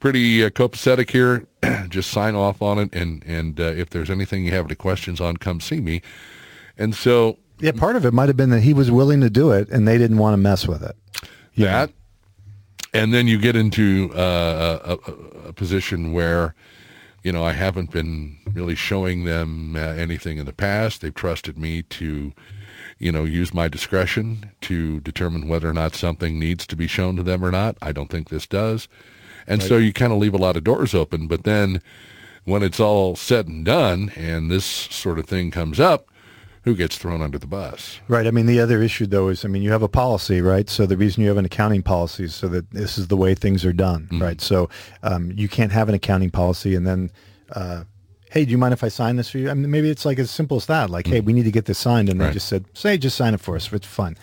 pretty copacetic here, just sign off on it. And if there's anything you have any questions on, come see me. And so... yeah, part of it might have been that he was willing to do it and they didn't want to mess with it. Yeah. That, and then you get into a position where, you know, I haven't been really showing them anything in the past. They've trusted me to, you know, use my discretion to determine whether or not something needs to be shown to them or not. I don't think this does. And right. So you kind of leave a lot of doors open. But then when it's all said and done and this sort of thing comes up, who gets thrown under the bus? Right. I mean, the other issue, though, is, I mean, you have a policy, right? So the reason you have an accounting policy is so that this is the way things are done, mm-hmm. right? So you can't have an accounting policy and then, hey, do you mind if I sign this for you? I mean, maybe it's like as simple as that. Like, mm-hmm. hey, we need to get this signed. And right. they just said, say, just sign it for us. It's fun.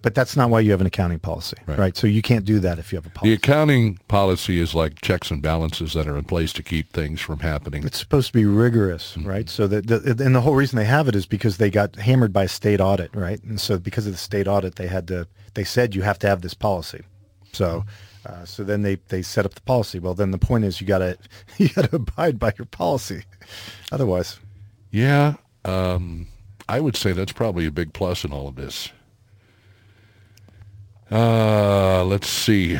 But that's not why you have an accounting policy, right? So you can't do that if you have a policy. The accounting policy is like checks and balances that are in place to keep things from happening. It's supposed to be rigorous, mm-hmm. right? So that the whole reason they have it is because they got hammered by state audit, right? And so because of the state audit, they said you have to have this policy. So so then they set up the policy. Well, then the point is you got to abide by your policy, otherwise. Yeah, I would say that's probably a big plus in all of this. Let's see.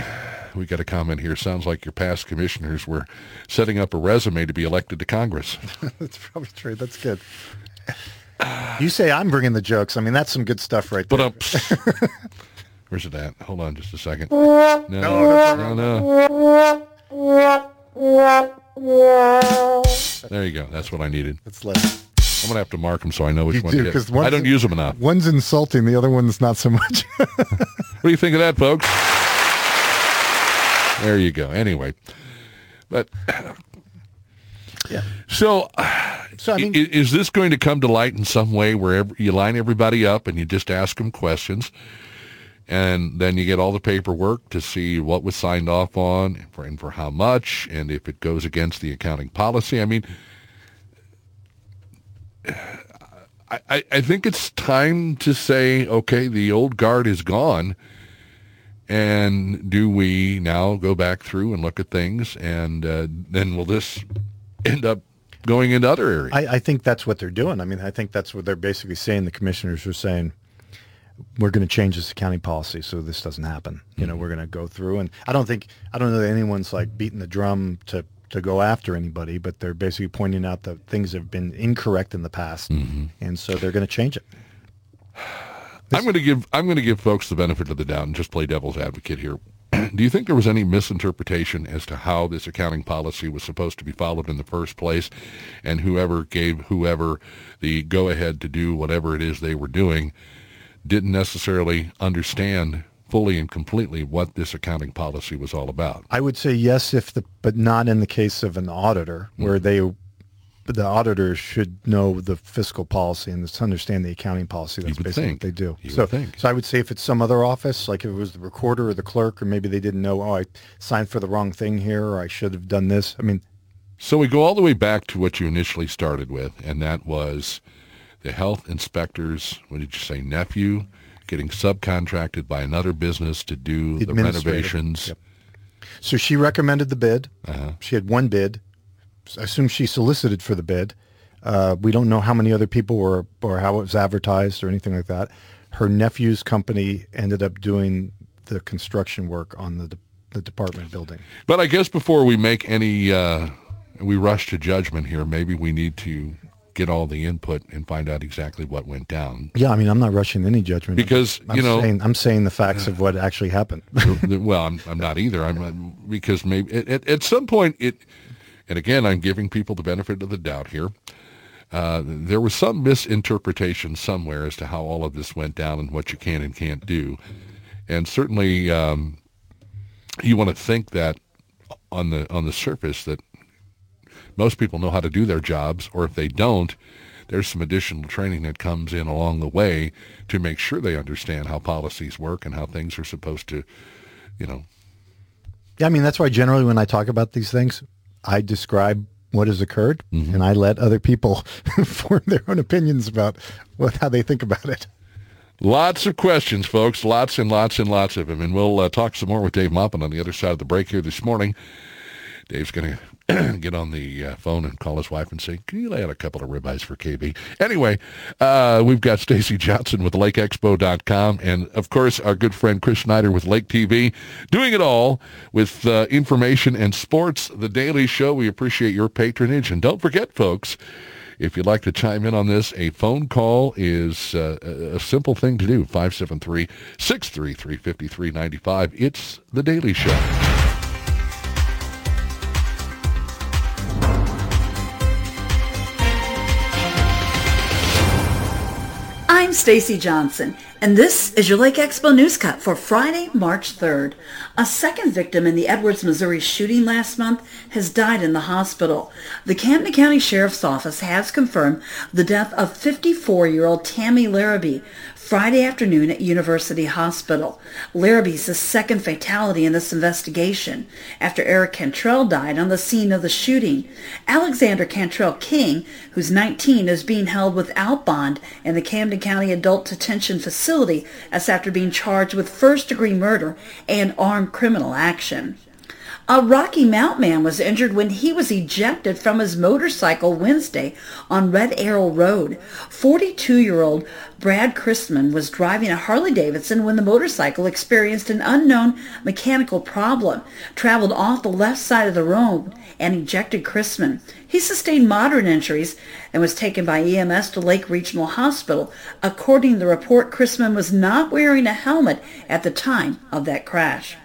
We got a comment here. Sounds like your past commissioners were setting up a resume to be elected to Congress. That's probably true. That's good. You say I'm bringing the jokes. I mean, that's some good stuff right there. Where's it at? Hold on just a second. No. There you go. That's what I needed. That's less. I'm going to have to mark them so I know which you one to get. I don't use them enough. One's insulting. The other one's not so much. What do you think of that, folks? There you go. Anyway. But... yeah. So I mean, is this going to come to light in some way where you line everybody up and you just ask them questions, and then you get all the paperwork to see what was signed off on and for how much, and if it goes against the accounting policy? I mean... I think it's time to say, okay, the old guard is gone, and do we now go back through and look at things, and then will this end up going into other areas? I think that's what they're doing. I mean, I think that's what they're basically saying. The commissioners are saying, we're going to change this accounting policy so this doesn't happen. Mm-hmm. You know, we're going to go through, and I don't know that anyone's like beating the drum to go after anybody, but they're basically pointing out that things have been incorrect in the past, mm-hmm. and so they're going to change it. I'm going to give folks the benefit of the doubt and just play devil's advocate here. Do you think there was any misinterpretation as to how this accounting policy was supposed to be followed in the first place, and whoever gave whoever the go-ahead to do whatever it is they were doing didn't necessarily understand fully and completely what this accounting policy was all about? I would say yes, but not in the case of an auditor, where the auditor should know the fiscal policy and understand the accounting policy. That's basically what they do. So I would say if it's some other office, like if it was the recorder or the clerk, or maybe they didn't know, oh, I signed for the wrong thing here, or I should have done this. I mean, so we go all the way back to what you initially started with, and that was the health inspector's, what did you say, nephew? Getting subcontracted by another business to do the renovations. Yep. So she recommended the bid. Uh-huh. She had one bid. I assume she solicited for the bid. We don't know how many other people were or how it was advertised or anything like that. Her nephew's company ended up doing the construction work on the department building. But I guess before we make any, we rush to judgment here, maybe we need to get all the input and find out exactly what went down. Yeah, I mean, I'm not rushing any judgment. Because, I'm saying the facts of what actually happened. Well, I'm not either. Because maybe at some point it... And again, I'm giving people the benefit of the doubt here. There was some misinterpretation somewhere as to how all of this went down and what you can and can't do. And certainly, you want to think that on the surface that most people know how to do their jobs, or if they don't, there's some additional training that comes in along the way to make sure they understand how policies work and how things are supposed to, Yeah, I mean, that's why generally when I talk about these things, I describe what has occurred, mm-hmm. and I let other people form their own opinions about how they think about it. Lots of questions, folks. Lots and lots and lots of them. And we'll talk some more with Dave Maupin on the other side of the break here this morning. Dave's going to get on the phone and call his wife and say, can you lay out a couple of ribeyes for KB? Anyway, we've got Stacy Johnson with LakeExpo.com and, of course, our good friend Chris Snyder with Lake TV, doing it all with information and sports. The Daily Show, we appreciate your patronage. And don't forget, folks, if you'd like to chime in on this, a phone call is a simple thing to do, 573-633-5395. It's The Daily Show. I'm Stacy Johnson, and this is your Lake Expo News Cut for Friday, March 3rd. A second victim in the Edwards, Missouri shooting last month has died in the hospital. The Camden County Sheriff's Office has confirmed the death of 54-year-old Tammy Larrabee Friday afternoon at University Hospital. Larrabee's the second fatality in this investigation, after Eric Cantrell died on the scene of the shooting. Alexander Cantrell King, who's 19, is being held without bond in the Camden County Adult Detention Facility after being charged with first-degree murder and armed criminal action. A Rocky Mount man was injured when he was ejected from his motorcycle Wednesday on Red Arrow Road. 42-year-old Brad Chrisman was driving a Harley-Davidson when the motorcycle experienced an unknown mechanical problem, traveled off the left side of the road, and ejected Chrisman. He sustained moderate injuries and was taken by EMS to Lake Regional Hospital. According to the report, Chrisman was not wearing a helmet at the time of that crash.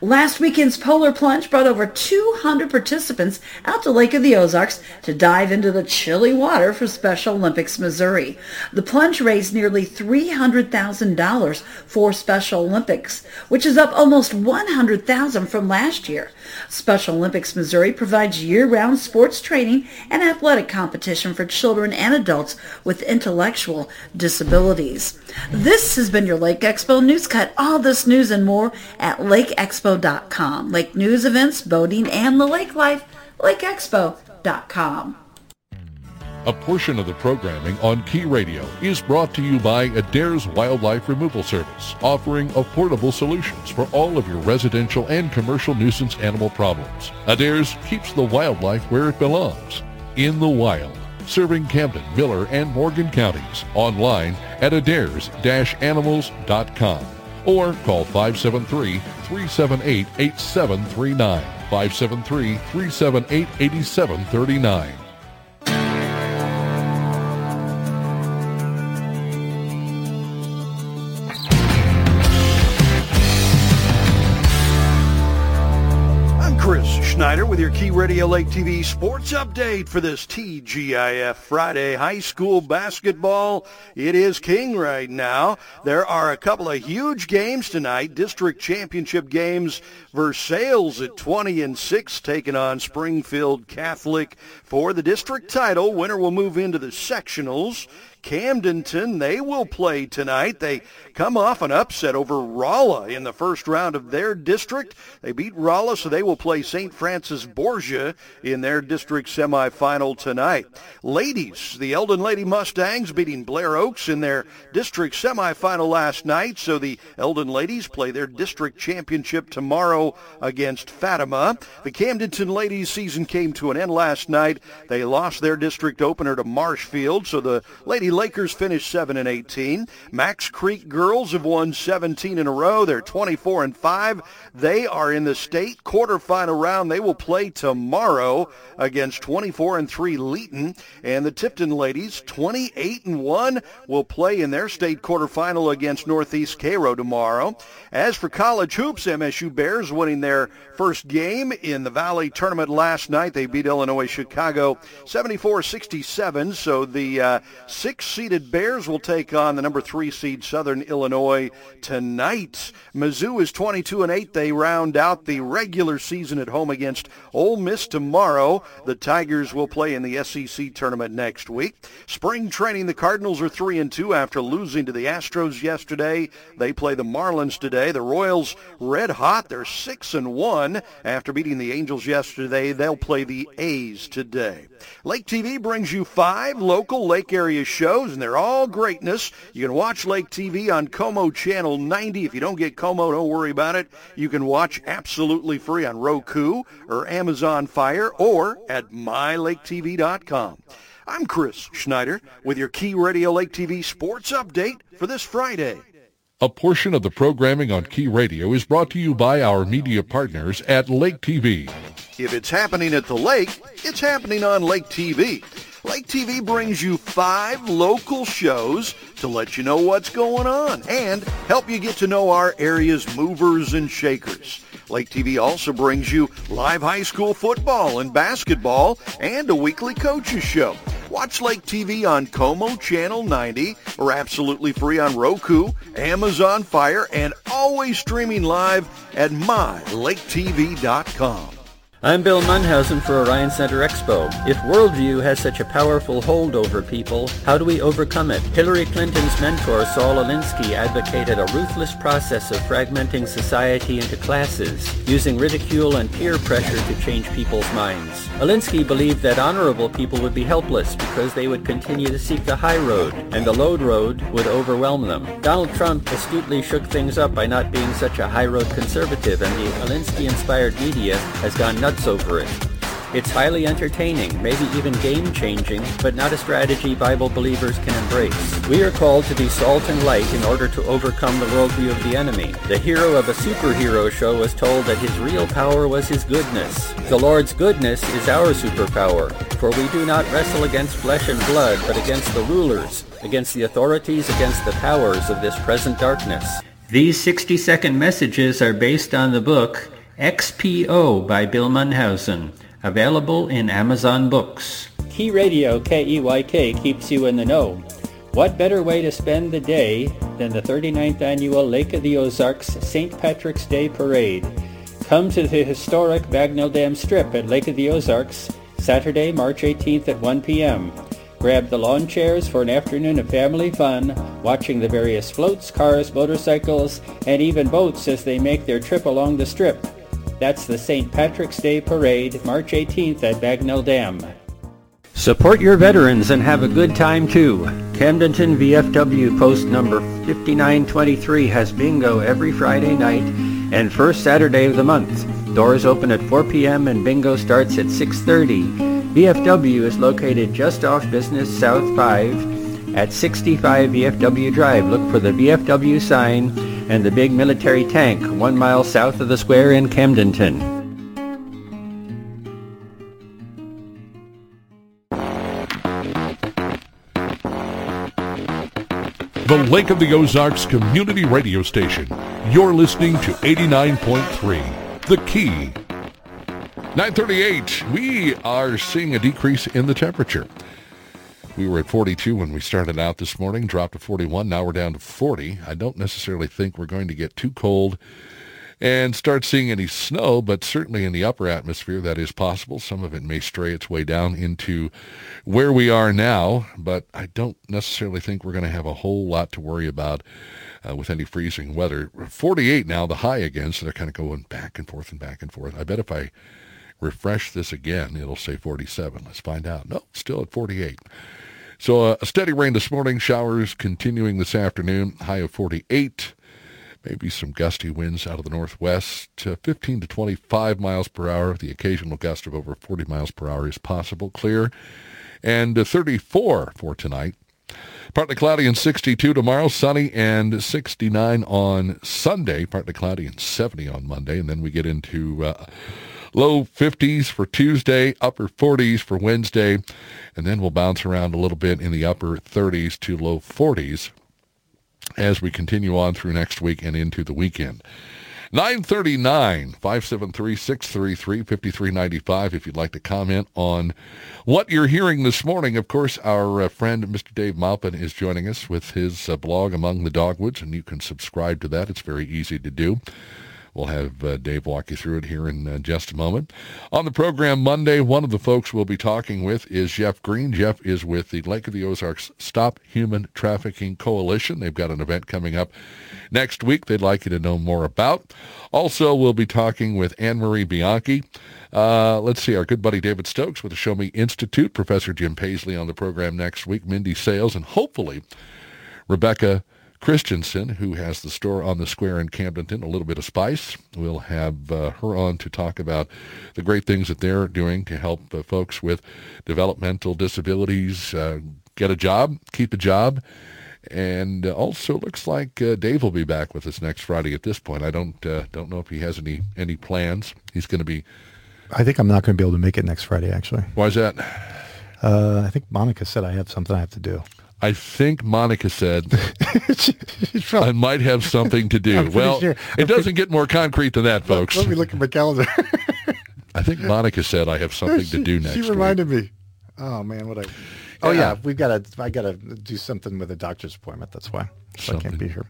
Last weekend's polar plunge brought over 200 participants out to Lake of the Ozarks to dive into the chilly water for Special Olympics Missouri. The plunge raised nearly $300,000 for Special Olympics, which is up almost $100,000 from last year. Special Olympics Missouri provides year-round sports training and athletic competition for children and adults with intellectual disabilities. This has been your Lake Expo News Cut. All this news and more at LakeExpo.com. Lake news, events, boating, and the lake life, LakeExpo.com. A portion of the programming on Key Radio is brought to you by Adair's Wildlife Removal Service, offering affordable solutions for all of your residential and commercial nuisance animal problems. Adair's keeps the wildlife where it belongs, in the wild. Serving Camden, Miller, and Morgan counties, online at adairs-animals.com. or call 573-378-8739, 573-378-8739. I'm Chris Snyder with your Key Radio Lake TV sports update for this TGIF Friday. High school basketball, it is king right now. There are a couple of huge games tonight. District championship games. Versailles at 20-6 taking on Springfield Catholic for the district title. Winner will move into the sectionals. Camdenton, they will play tonight. They come off an upset over Rolla in the first round of their district. They beat Rolla, so they will play St. Francis Borgia in their district semifinal tonight. Ladies, the Eldon Lady Mustangs beating Blair Oaks in their district semifinal last night, so the Eldon Ladies play their district championship tomorrow against Fatima. The Camdenton Ladies season came to an end last night. They lost their district opener to Marshfield, so the Lady Lakers finished 7-18. Max Creek girls have won 17 in a row. They're 24-5. They are in the state quarterfinal round. They will play tomorrow against 24-3 Leeton, and the Tipton Ladies, 28-1, will play in their state quarterfinal against Northeast Cairo tomorrow. As for college hoops, MSU Bears winning their first game in the Valley Tournament last night. They beat Illinois Chicago 74-67, so the six-seeded Bears will take on the number 3 seed Southern Illinois tonight. Mizzou is 22-8. They round out the regular season at home against Ole Miss tomorrow. The Tigers will play in the SEC tournament next week. Spring training, the Cardinals are 3-2 after losing to the Astros yesterday. They play the Marlins today. The Royals red hot. They're 6-1 after beating the Angels yesterday. They'll play the A's today. Lake TV brings you 5 local Lake area shows, and they're all greatness. You can watch Lake TV on Como Channel 90. If you don't get Como, don't worry about it. You can watch absolutely free on Roku or Amazon Fire or at MyLakeTV.com. I'm Chris Schneider with your Key Radio Lake TV sports update for this Friday. A portion of the programming on Key Radio is brought to you by our media partners at Lake TV. If it's happening at the lake, it's happening on Lake TV. Lake TV brings you 5 local shows to let you know what's going on and help you get to know our area's movers and shakers. Lake TV also brings you live high school football and basketball and a weekly coaches show. Watch Lake TV on Como Channel 90 or absolutely free on Roku, Amazon Fire, and always streaming live at MyLakeTV.com. I'm Bill Munhausen for Orion Center Expo. If worldview has such a powerful hold over people, how do we overcome it? Hillary Clinton's mentor, Saul Alinsky, advocated a ruthless process of fragmenting society into classes, using ridicule and peer pressure to change people's minds. Alinsky believed that honorable people would be helpless because they would continue to seek the high road, and the low road would overwhelm them. Donald Trump astutely shook things up by not being such a high road conservative, and the Alinsky-inspired media has gone nuts over it. It's highly entertaining, maybe even game-changing, but not a strategy Bible believers can embrace. We are called to be salt and light in order to overcome the worldview of the enemy. The hero of a superhero show was told that his real power was his goodness. The Lord's goodness is our superpower, for we do not wrestle against flesh and blood, but against the rulers, against the authorities, against the powers of this present darkness. These 60-second messages are based on the book XPO by Bill Munhausen, available in Amazon Books. Key Radio KEYK keeps you in the know. What better way to spend the day than the 39th annual Lake of the Ozarks St. Patrick's Day Parade? Come to the historic Bagnell Dam Strip at Lake of the Ozarks, Saturday, March 18th at 1 p.m. Grab the lawn chairs for an afternoon of family fun, watching the various floats, cars, motorcycles, and even boats as they make their trip along the strip. That's the St. Patrick's Day Parade, March 18th at Bagnell Dam. Support your veterans and have a good time too. Camdenton VFW post number 5923 has bingo every Friday night and first Saturday of the month. Doors open at 4 p.m. and bingo starts at 6:30. VFW is located just off Business South 5 at 65 VFW Drive. Look for the VFW sign and the big military tank 1 mile south of the square in Camdenton. The Lake of the Ozarks Community Radio Station. You're listening to 89.3, The Key. 9:38, we are seeing a decrease in the temperature. We were at 42 when we started out this morning, dropped to 41. Now we're down to 40. I don't necessarily think we're going to get too cold and start seeing any snow, but certainly in the upper atmosphere that is possible. Some of it may stray its way down into where we are now, but I don't necessarily think we're going to have a whole lot to worry about with any freezing weather. 48 now, the high again, so they're kind of going back and forth and back and forth. I bet if I refresh this again, it'll say 47. Let's find out. No, still at 48. So a steady rain this morning, showers continuing this afternoon, high of 48. Maybe some gusty winds out of the northwest, 15 to 25 miles per hour. The occasional gust of over 40 miles per hour is possible. Clear. And 34 for tonight. Partly cloudy and 62 tomorrow, sunny and 69 on Sunday. Partly cloudy and 70 on Monday. And then we get into low 50s for Tuesday, upper 40s for Wednesday. And then we'll bounce around a little bit in the upper 30s to low 40s as we continue on through next week and into the weekend. 939, 573-633-5395 if you'd like to comment on what you're hearing this morning. Of course, our friend Mr. Dave Maupin is joining us with his blog, Among the Dogwoods, and you can subscribe to that. It's very easy to do. We'll have Dave walk you through it here in just a moment. On the program Monday, one of the folks we'll be talking with is Jeff Green. Jeff is with the Lake of the Ozarks Stop Human Trafficking Coalition. They've got an event coming up next week they'd like you to know more about. Also, we'll be talking with Anne-Marie Bianchi. Let's see, our good buddy David Stokes with the Show Me Institute, Professor Jim Paisley on the program next week, Mindy Sales, and hopefully Rebecca Christensen, who has the store on the square in Camdenton, a little bit of spice. We'll have her on to talk about the great things that they're doing to help folks with developmental disabilities get a job, keep a job. And also looks like Dave will be back with us next Friday at this point. I don't know if he has any plans. He's going to be... I think I'm not going to be able to make it next Friday, actually. Why is that? I think Monica said I have something I have to do. I think Monica said, I might have something to do. Well, sure. It doesn't get more concrete than that, folks. Let me look at my calendar. I think Monica said, I have something to do next week. She reminded me. Oh, man, what I... Oh, yeah, I got to do something with a doctor's appointment. That's why. So I can't be here.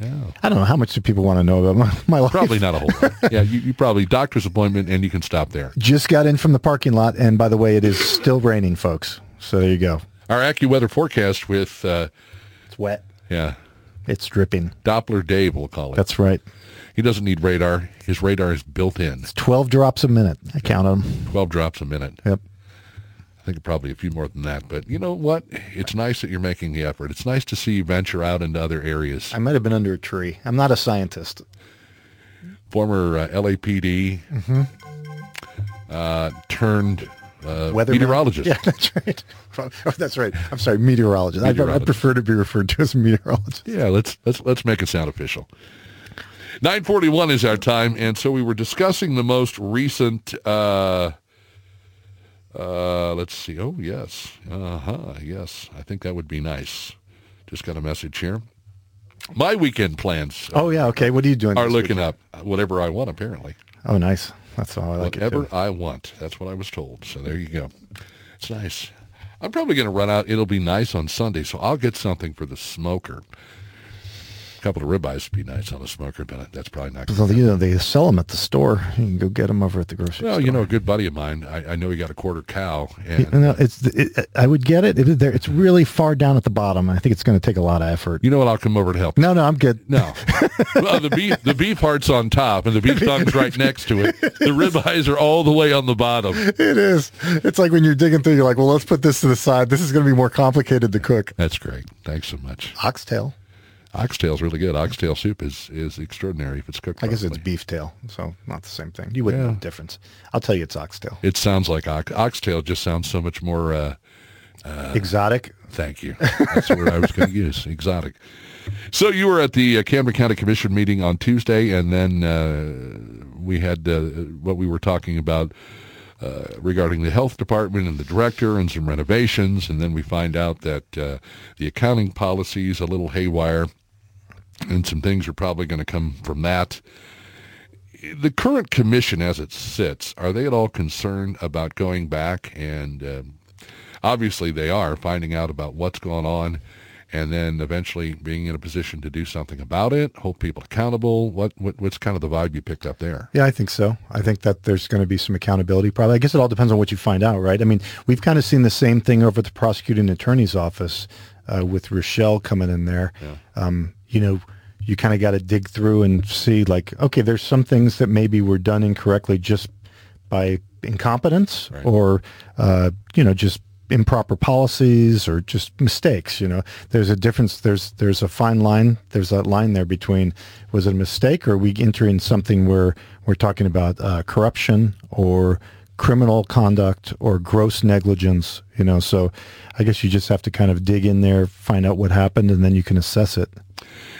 Yeah. I don't know. How much do people want to know about my life? Probably not a whole lot. Yeah, you probably doctor's appointment, and you can stop there. Just got in from the parking lot, and by the way, it is still raining, folks. So there you go. Our AccuWeather forecast with... it's wet. Yeah. It's dripping. Doppler Dave, we'll call it. That's right. He doesn't need radar. His radar is built in. It's 12 drops a minute. I count them. 12 drops a minute. Yep. I think probably a few more than that. But you know what? It's nice that you're making the effort. It's nice to see you venture out into other areas. I might have been under a tree. I'm not a scientist. Former LAPD turned... meteorologist. Yeah, that's right. Oh, that's right. I'm sorry, meteorologist. I prefer to be referred to as meteorologist. Yeah, let's make it sound official. 9:41 is our time, and so we were discussing the most recent. Let's see. Oh yes, yes. I think that would be nice. Just got a message here. My weekend plans. Oh yeah, okay. What are you doing? Are looking weekend? Up whatever I want apparently. Oh nice. That's all I like. Whatever I want. That's what I was told. So there you go. It's nice. I'm probably going to run out. It'll be nice on Sunday, so I'll get something for the smoker. A couple of ribeyes would be nice on a smoker, but that's probably not going to happen. You know, they sell them at the store. You can go get them over at the grocery store. Well, you know, a good buddy of mine, I know he got a quarter cow. And you know, I would get it. It's really far down at the bottom. I think it's going to take a lot of effort. You know what? I'll come over to help you. No, I'm good. No. Well, the beef heart's on top, and the beef tongue's right next to it. The ribeyes are all the way on the bottom. It is. It's like when you're digging through, you're like, well, let's put this to the side. This is going to be more complicated to cook. That's great. Thanks so much. Oxtail. Oxtail's really good. Oxtail soup is extraordinary if it's cooked properly. I guess it's beef tail, so not the same thing. You wouldn't know the difference. I'll tell you it's oxtail. It sounds like oxtail just sounds so much more... exotic? Thank you. That's the word I was going to use, exotic. So you were at the Camden County Commission meeting on Tuesday, and then we had what we were talking about regarding the health department and the director and some renovations, and then we find out that the accounting policy is a little haywire. And some things are probably going to come from that. The current commission as it sits, are they at all concerned about going back? And obviously they are, finding out about what's going on and then eventually being in a position to do something about it, hold people accountable? What's kind of the vibe you picked up there? Yeah, I think so. I think that there's going to be some accountability probably. I guess it all depends on what you find out, right? I mean, we've kind of seen the same thing over at the prosecuting attorney's office with Rochelle coming in there. Yeah. You know, you kind of got to dig through and see, like, okay, there's some things that maybe were done incorrectly just by incompetence, right, or, you know, just improper policies or just mistakes. You know, there's a difference. There's a fine line. There's that line there between, was it a mistake, or are we entering something where we're talking about corruption or criminal conduct or gross negligence, you know? So I guess you just have to kind of dig in there, find out what happened, and then you can assess it.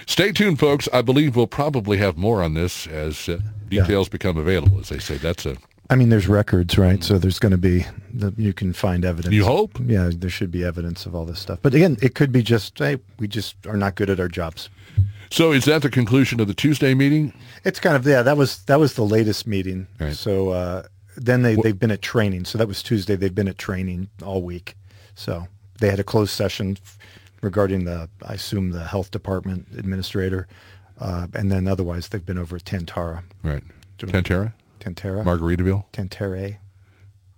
Stay tuned, folks. I believe we'll probably have more on this as details become available, as they say. I mean, there's records, right? Mm-hmm. So there's going to be, you can find evidence. You hope? Yeah, there should be evidence of all this stuff. But again, it could be just, hey, we just are not good at our jobs. So is that the conclusion of the Tuesday meeting? It's kind of, yeah, that was the latest meeting. Right. So then they've been at training. So that was Tuesday. They've been at training all week. So they had a closed session regarding I assume, the health department administrator. And then otherwise, they've been over at Tan-Tar-A. Right. Tan-Tar-A? Tan-Tar-A. Margaritaville? Tan-Tar-A.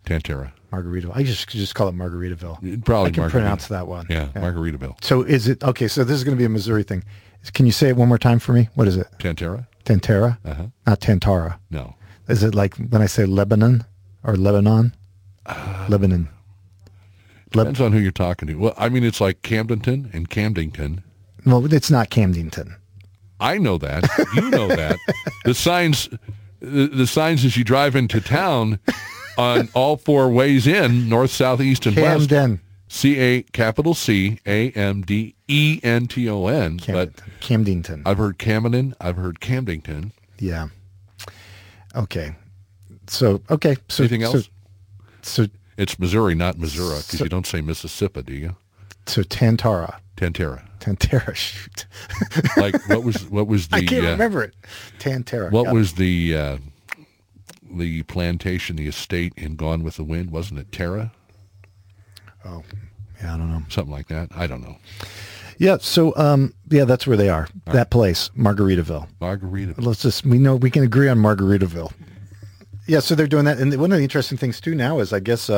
Tan-Tar-A. Margaritaville. I just call it Margaritaville. Probably I can pronounce that one. Yeah, Margaritaville. So is it, okay, so this is going to be a Missouri thing. Can you say it one more time for me? What is it? Tan-Tar-A. Tan-Tar-A? Uh-huh. Not Tan-Tar-A. No. Is it like when I say Lebanon or Lebanon? Lebanon. Depends on who you're talking to. Well, I mean, it's like Camdenton and Camdenton. Well, it's not Camdenton. I know that. You know that. The signs as you drive into town on all four ways in, north, south, east, and west. Camden. Camdenton. But Camdenton. I've heard Camden. I've heard Camdenton. Yeah. Okay. So anything else? So it's Missouri, not Missouri, because you don't say Mississippi, do you? So Tan-Tar-A. Tan-Tar-A, shoot. Like, what was the... I can't remember it. Tan-Tar-A. What was the plantation, the estate in Gone with the Wind? Wasn't it Tara? Oh, yeah, I don't know. Something like that. I don't know. Yeah, so, that's where they are. All that right. Place, Margaritaville. We know we can agree on Margaritaville. Yeah, so they're doing that. And one of the interesting things, too, now is I guess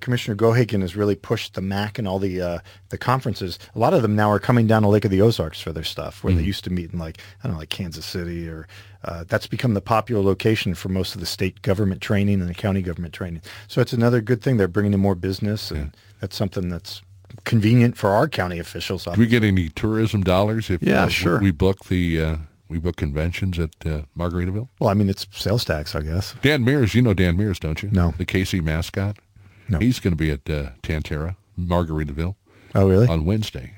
Commissioner Gohagan has really pushed the MAC and all the conferences. A lot of them now are coming down to Lake of the Ozarks for their stuff, where mm-hmm. they used to meet in, like, I don't know, like Kansas City, or that's become the popular location for most of the state government training and the county government training. So it's another good thing. They're bringing in more business, and that's something that's convenient for our county officials. Obviously. Do we get any tourism dollars if sure. we book the... We book conventions at Margaritaville? Well, I mean, it's sales tax, I guess. Dan Mears, you know Dan Mears, don't you? No. The KC mascot? No. He's going to be at Tan-Tar-A, Margaritaville. Oh, really? On Wednesday.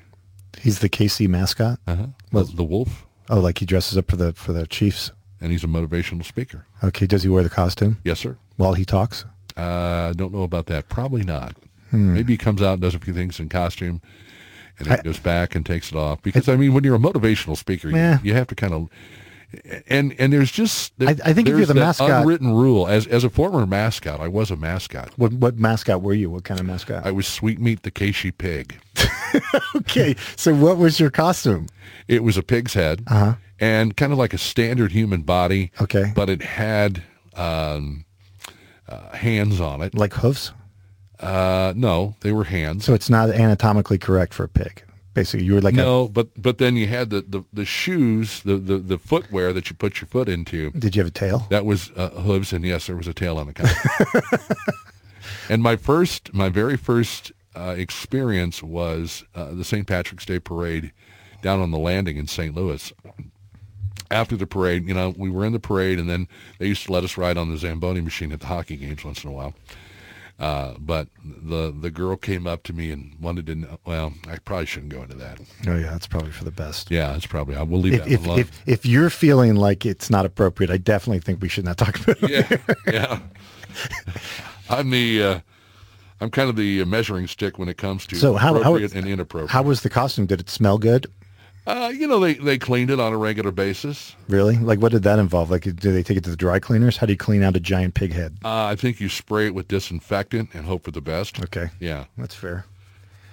He's the KC mascot? Uh-huh. Well, the wolf. Oh, like he dresses up for the Chiefs. And he's a motivational speaker. Okay, does he wear the costume? Yes, sir. While he talks? I don't know about that. Probably not. Maybe he comes out and does a few things in costume. And he goes back and takes it off. Because, I mean, when you're a motivational speaker, you have to kind of... And there's just... I think if you're the mascot... unwritten rule. As a former mascot, I was a mascot. What mascot were you? What kind of mascot? I was Sweetmeat the Casey Pig. Okay. So what was your costume? It was a pig's head. Uh-huh. And kind of like a standard human body. Okay. But it had hands on it. Like hooves? No, they were hands. So it's not anatomically correct for a pig. Basically, you were like but then you had the shoes, the footwear that you put your foot into. Did you have a tail? That was hooves, and yes, there was a tail on the cow. And my very first experience was the St. Patrick's Day parade down on the landing in St. Louis. After the parade, you know, we were in the parade, and then they used to let us ride on the Zamboni machine at the hockey games once in a while. But the girl came up to me and wanted to know, well, I probably shouldn't go into that. Oh, yeah, that's probably for the best. Yeah, that's probably, I will leave that alone. If you're feeling like it's not appropriate, I definitely think we should not talk about it. Yeah. I'm kind of the measuring stick when it comes to appropriate and inappropriate. How was the costume? Did it smell good? You know, they cleaned it on a regular basis. Really? Like, what did that involve? Like, do they take it to the dry cleaners? How do you clean out a giant pig head? I think you spray it with disinfectant and hope for the best. Okay. Yeah. That's fair.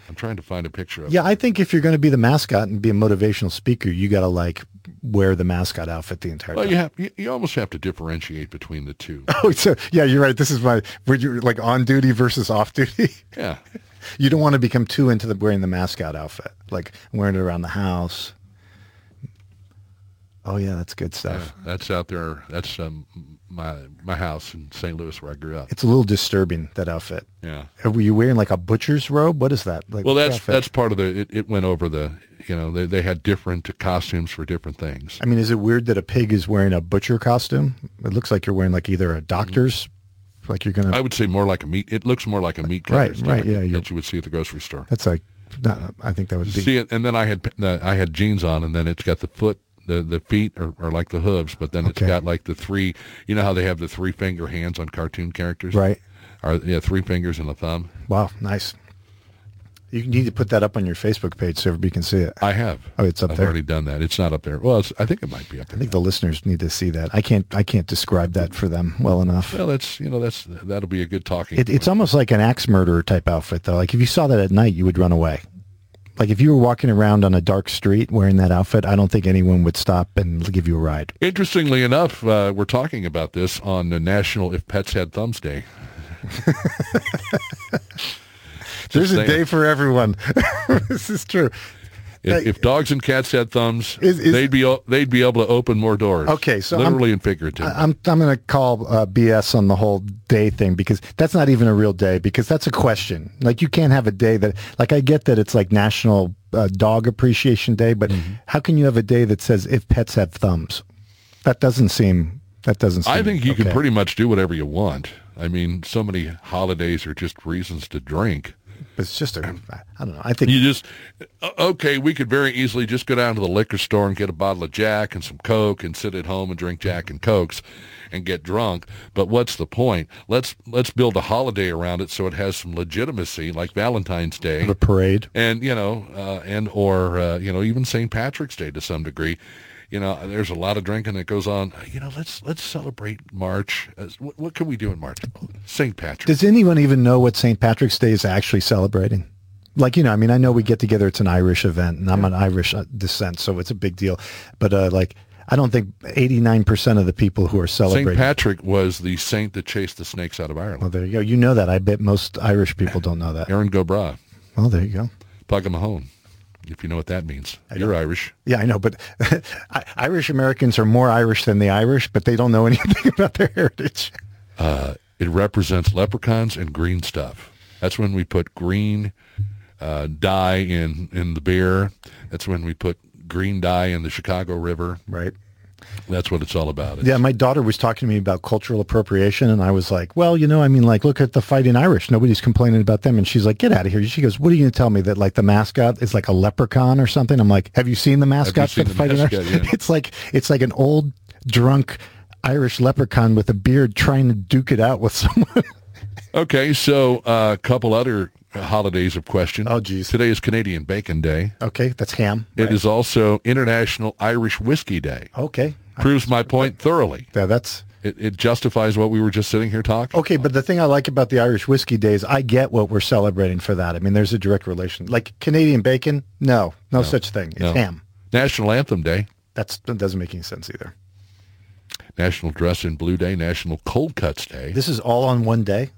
I'm trying to find a picture of it. Yeah, I think if you're going to be the mascot and be a motivational speaker, you got to wear the mascot outfit the entire time. You almost have to differentiate between the two. Oh, so yeah, you're right. This is were you on duty versus off duty? Yeah. You don't want to become too into wearing the mascot outfit, like wearing it around the house. Oh, yeah, that's good stuff. Yeah, that's out there. That's my house in St. Louis where I grew up. It's a little disturbing, that outfit. Yeah. Were you wearing like a butcher's robe? What is that? That's part of the, it went over the, they had different costumes for different things. I mean, is it weird that a pig is wearing a butcher costume? It looks like you're wearing like either a doctor's, like you're going to. I would say more like a meat. It looks more like a meat cutter. Right, yeah. That you would see at the grocery store. That's like, no, I think that would be. See, and then I had jeans on, and then it's got the foot. The feet are like the hooves, but then it's got like the three, you know how they have the three finger hands on cartoon characters? Right. Three fingers and a thumb. Wow, nice. You need to put that up on your Facebook page so everybody can see it. I have. Oh, it's up there. I've already done that. It's not up there. Well, I think it might be up there. I think the listeners need to see that. I can't describe that for them well enough. Well, that'll be a good talking. It's almost like an axe murderer type outfit though. Like if you saw that at night, you would run away. Like if you were walking around on a dark street wearing that outfit, I don't think anyone would stop and give you a ride. Interestingly enough, we're talking about this on the National If Pets Had Thumbs Day. There's a day for everyone. This is true. If dogs and cats had thumbs, they'd be able to open more doors. Okay, so literally and figuratively. I'm going to call BS on the whole day thing because that's not even a real day because that's a question. Like you can't have a day that I get that it's like National Dog Appreciation Day, but how can you have a day that says if pets have thumbs? That doesn't seem. I think you can pretty much do whatever you want. I mean, so many holidays are just reasons to drink. It's just I don't know. I think you we could very easily just go down to the liquor store and get a bottle of Jack and some Coke and sit at home and drink Jack and Cokes and get drunk. But what's the point? Let's build a holiday around it so it has some legitimacy, like Valentine's Day, the parade, and even St. Patrick's Day to some degree. There's a lot of drinking that goes on. Let's celebrate March. What can we do in March? St. Patrick's. Does anyone even know what St. Patrick's Day is actually celebrating? I know we get together. It's an Irish event, and I'm an Irish descent, so it's a big deal. But I don't think 89% of the people who are celebrating. St. Patrick was the saint that chased the snakes out of Ireland. Well, there you go. You know that. I bet most Irish people don't know that. Erin Go Bragh. Well, there you go. Págadh Mahone. If you know what that means. You're Irish. Yeah, I know, but Irish Americans are more Irish than the Irish, but they don't know anything about their heritage. It represents leprechauns and green stuff. That's when we put green dye in the beer. That's when we put green dye in the Chicago River. Right. That's what it's all about. Yeah, my daughter was talking to me about cultural appropriation, and I was like, well, look at the Fighting Irish. Nobody's complaining about them. And she's like, get out of here. She goes, what are you going to tell me, that the mascot is like a leprechaun or something? I'm like, have you seen the mascot for the Fighting Irish? Yeah. It's like an old, drunk Irish leprechaun with a beard trying to duke it out with someone. Okay, so a couple other holidays of question. Oh, geez. Today is Canadian Bacon Day. Okay, that's ham. It is also International Irish Whiskey Day. Okay. Proves my point thoroughly. Yeah, that's... It justifies what we were just sitting here talking about. But the thing I like about the Irish Whiskey Day is I get what we're celebrating for that. I mean, there's a direct relation. Like Canadian bacon, no such thing. It's ham. National Anthem Day. That doesn't make any sense either. National Dress in Blue Day, National Cold Cuts Day. This is all on one day?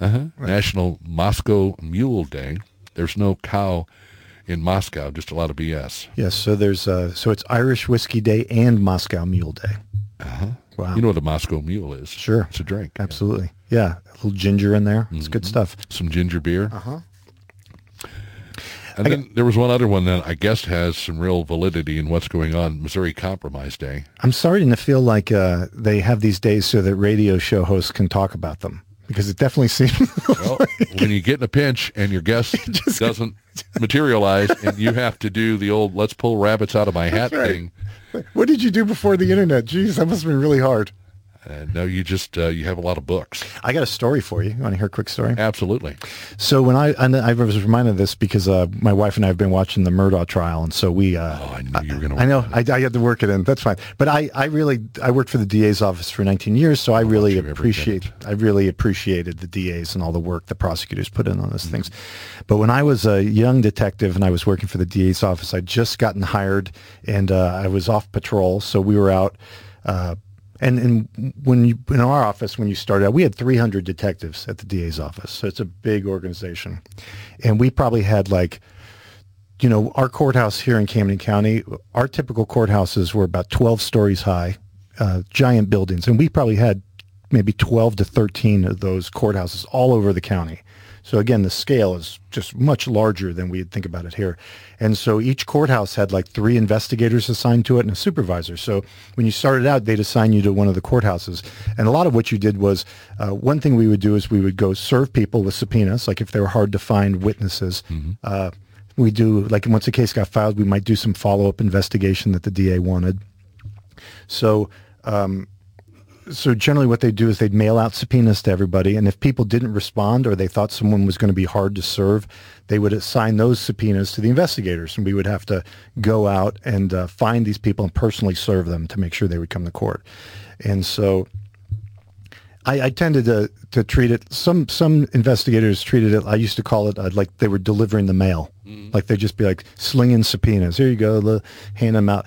Uh-huh. Right. National Moscow Mule Day. There's no cow in Moscow, just a lot of BS. Yes, so there's it's Irish Whiskey Day and Moscow Mule Day. Uh-huh. Wow. You know what a Moscow Mule is? Sure. It's a drink. Absolutely. Yeah. A little ginger in there. It's good stuff. Some ginger beer. Uh-huh. And then there was one other one that I guess has some real validity in what's going on, Missouri Compromise Day. I'm starting to feel like they have these days so that radio show hosts can talk about them. Because it definitely seems when you get in a pinch and your guest doesn't materialize and you have to do the old let's pull rabbits out of my hat thing. What did you do before the internet? Jeez, that must have been really hard. No, you just you have a lot of books. I got a story for you. You want to hear a quick story? Absolutely. So when I was reminded of this because my wife and I have been watching the Murdaugh trial, and so we. Oh, I knew you were going to. I know. I had to work it in. That's fine. But I worked for the DA's office for 19 years, so I really appreciated the DAs and all the work the prosecutors put in on those things. But when I was a young detective and I was working for the DA's office, I'd just gotten hired, and I was off patrol, so we were out. And when you in our office, when you started out, we had 300 detectives at the DA's office. So it's a big organization. And we probably had our courthouse here in Camden County, our typical courthouses were about 12 stories high, giant buildings. And we probably had maybe 12 to 13 of those courthouses all over the county. So again, the scale is just much larger than we'd think about it here. And so each courthouse had like 3 investigators assigned to it and a supervisor. So when you started out, they'd assign you to one of the courthouses. And a lot of what you did was, one thing we would do is we would go serve people with subpoenas, like if they were hard to find witnesses. Mm-hmm. We do, like once a case got filed, we might do some follow-up investigation that the DA wanted. So, so generally what they'd do is they'd mail out subpoenas to everybody, and if people didn't respond or they thought someone was going to be hard to serve, they would assign those subpoenas to the investigators, and we would have to go out and find these people and personally serve them to make sure they would come to court. And so I tended to treat it, some investigators treated it, I used to call it like they were delivering the mail. Mm-hmm. Like they'd just be like slinging subpoenas. Here you go, hand them out.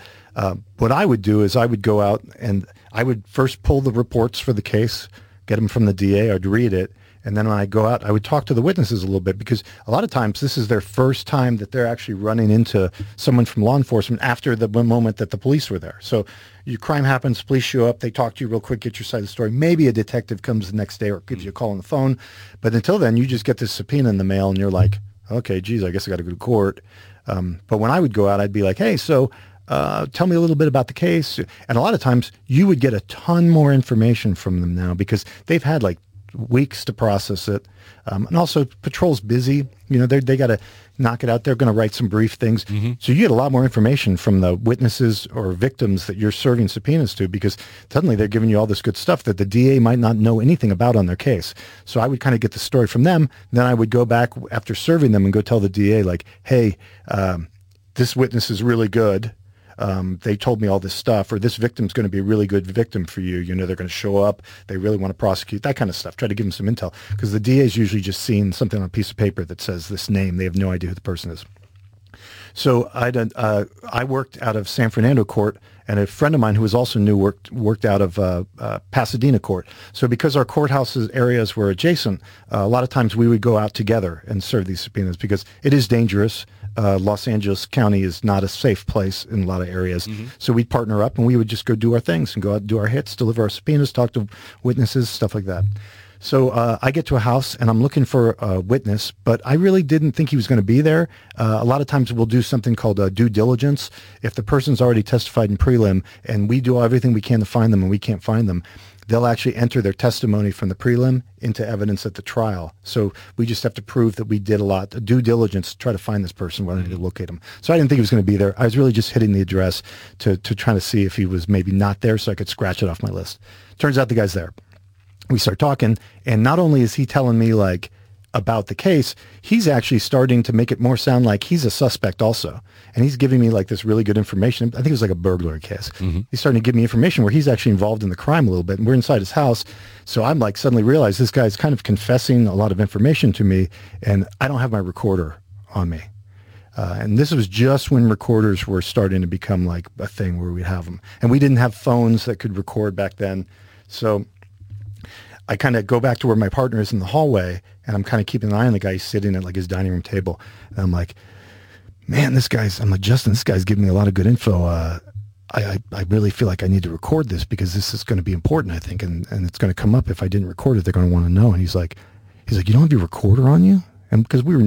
What I would do is I would go out and I would first pull the reports for the case, get them from the DA, I'd read it, and then when I go out, I would talk to the witnesses a little bit, because a lot of times this is their first time that they're actually running into someone from law enforcement after the moment that the police were there. So your crime happens, police show up, they talk to you real quick, get your side of the story. Maybe a detective comes the next day or gives you a call on the phone, but until then, you just get this subpoena in the mail and you're like, okay, geez, I guess I got to go to court. But when I would go out, I'd be like, hey, so... tell me a little bit about the case. And a lot of times you would get a ton more information from them now because they've had like weeks to process it. And also patrol's busy. You know, they got to knock it out. They're going to write some brief things. Mm-hmm. So you get a lot more information from the witnesses or victims that you're serving subpoenas to, because suddenly they're giving you all this good stuff that the DA might not know anything about on their case. So I would kind of get the story from them. Then I would go back after serving them and go tell the DA like, hey, this witness is really good. They told me all this stuff, or this victim's going to be a really good victim for you. You know, they're going to show up. They really want to prosecute, that kind of stuff. Try to give them some intel, because the DA is usually just seeing something on a piece of paper that says this name. They have no idea who the person is. So I worked out of San Fernando court, and a friend of mine who was also new worked out of Pasadena court. So because our courthouses areas were adjacent, a lot of times we would go out together and serve these subpoenas, because it is dangerous. Los Angeles County is not a safe place in a lot of areas. Mm-hmm. So we'd partner up and we would just go do our things and go out and do our hits, deliver our subpoenas, talk to witnesses, stuff like that. So I get to a house and I'm looking for a witness, but I really didn't think he was going to be there. A lot of times we'll do something called due diligence. If the person's already testified in prelim and we do everything we can to find them and we can't find them, they'll actually enter their testimony from the prelim into evidence at the trial. So we just have to prove that we did a lot of due diligence to try to find this person, whether to locate him. So I didn't think he was going to be there. I was really just hitting the address to try to see if he was maybe not there so I could scratch it off my list. Turns out the guy's there. We start talking, and not only is he telling me like about the case, he's actually starting to make it more sound like he's a suspect also. And he's giving me like this really good information. I think it was like a burglary case. Mm-hmm. He's starting to give me information where he's actually involved in the crime a little bit, and we're inside his house. So I'm like suddenly realize this guy's kind of confessing a lot of information to me, and I don't have my recorder on me. And this was just when recorders were starting to become like a thing where we'd have them. And we didn't have phones that could record back then. So I kind of go back to where my partner is in the hallway, and I'm kind of keeping an eye on the guy sitting at like his dining room table. And I'm like, man, Justin, this guy's giving me a lot of good info. I really feel like I need to record this, because this is going to be important, I think. And it's going to come up. If I didn't record it, they're going to want to know. And he's like, you don't have your recorder on you? And because we were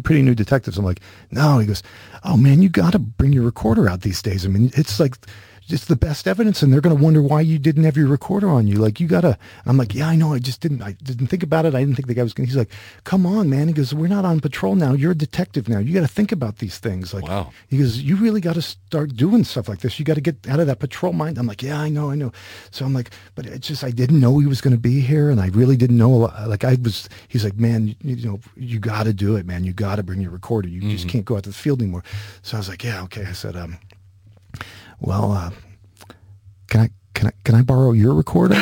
pretty new detectives. I'm like, no. He goes, oh man, you got to bring your recorder out these days. I mean, it's like, it's the best evidence, and they're going to wonder why you didn't have your recorder on you. Like, you got to, I'm like, yeah, I know. I didn't think about it. I didn't think the guy was going to, he's like, come on, man. He goes, we're not on patrol now. You're a detective now. You got to think about these things. Like, wow. He goes, you really got to start doing stuff like this. You got to get out of that patrol mind. I'm like, yeah, I know. So I'm like, but it's just, I didn't know he was going to be here, and I really didn't know a lot. Like, I was, he's like, man, you know, you got to do it, man. You got to bring your recorder. You just can't go out to the field anymore. So I was like, yeah, okay. I said, well, can I borrow your recorder?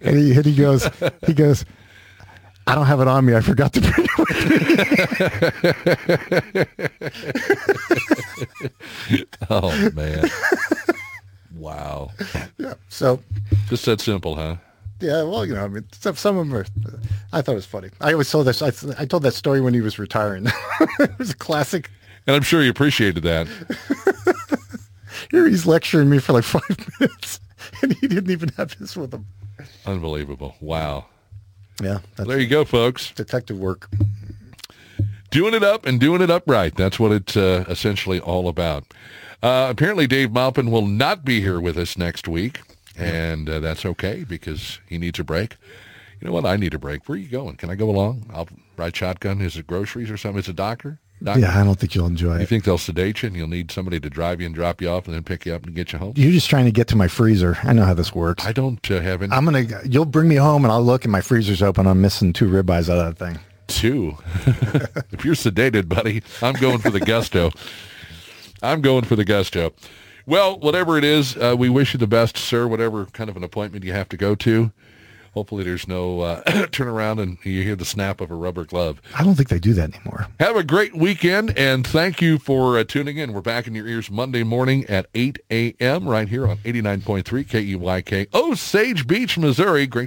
And he goes, I don't have it on me. I forgot to bring it with me. Oh, man. Wow. Yeah. So just that simple, huh? Yeah, well, you know, I mean, some of them are, I thought it was funny. I always told this, I told that story when he was retiring. It was a classic. And I'm sure you appreciated that. Here he's lecturing me for like 5 minutes, and he didn't even have his with him. Unbelievable. Wow. Yeah. There you go, folks. Detective work. Doing it up and doing it upright. That's what it's essentially all about. Apparently, Dave Maupin will not be here with us next week. And that's okay, because he needs a break. You know what? I need a break. Where are you going? Can I go along? I'll ride shotgun. Is it groceries or something? Is it a doctor? Yeah, I don't think you'll enjoy it. You think they'll sedate you, and you'll need somebody to drive you and drop you off and then pick you up and get you home? You're just trying to get to my freezer. I know how this works. I don't have any. You'll bring me home, and I'll look, and my freezer's open. I'm missing 2 ribeyes out of that thing. 2? If you're sedated, buddy, I'm going for the gusto. Well, whatever it is, we wish you the best, sir, whatever kind of an appointment you have to go to. Hopefully there's no turnaround and you hear the snap of a rubber glove. I don't think they do that anymore. Have a great weekend, and thank you for tuning in. We're back in your ears Monday morning at 8 a.m. right here on 89.3 KEYK, Osage Beach, Missouri. Great to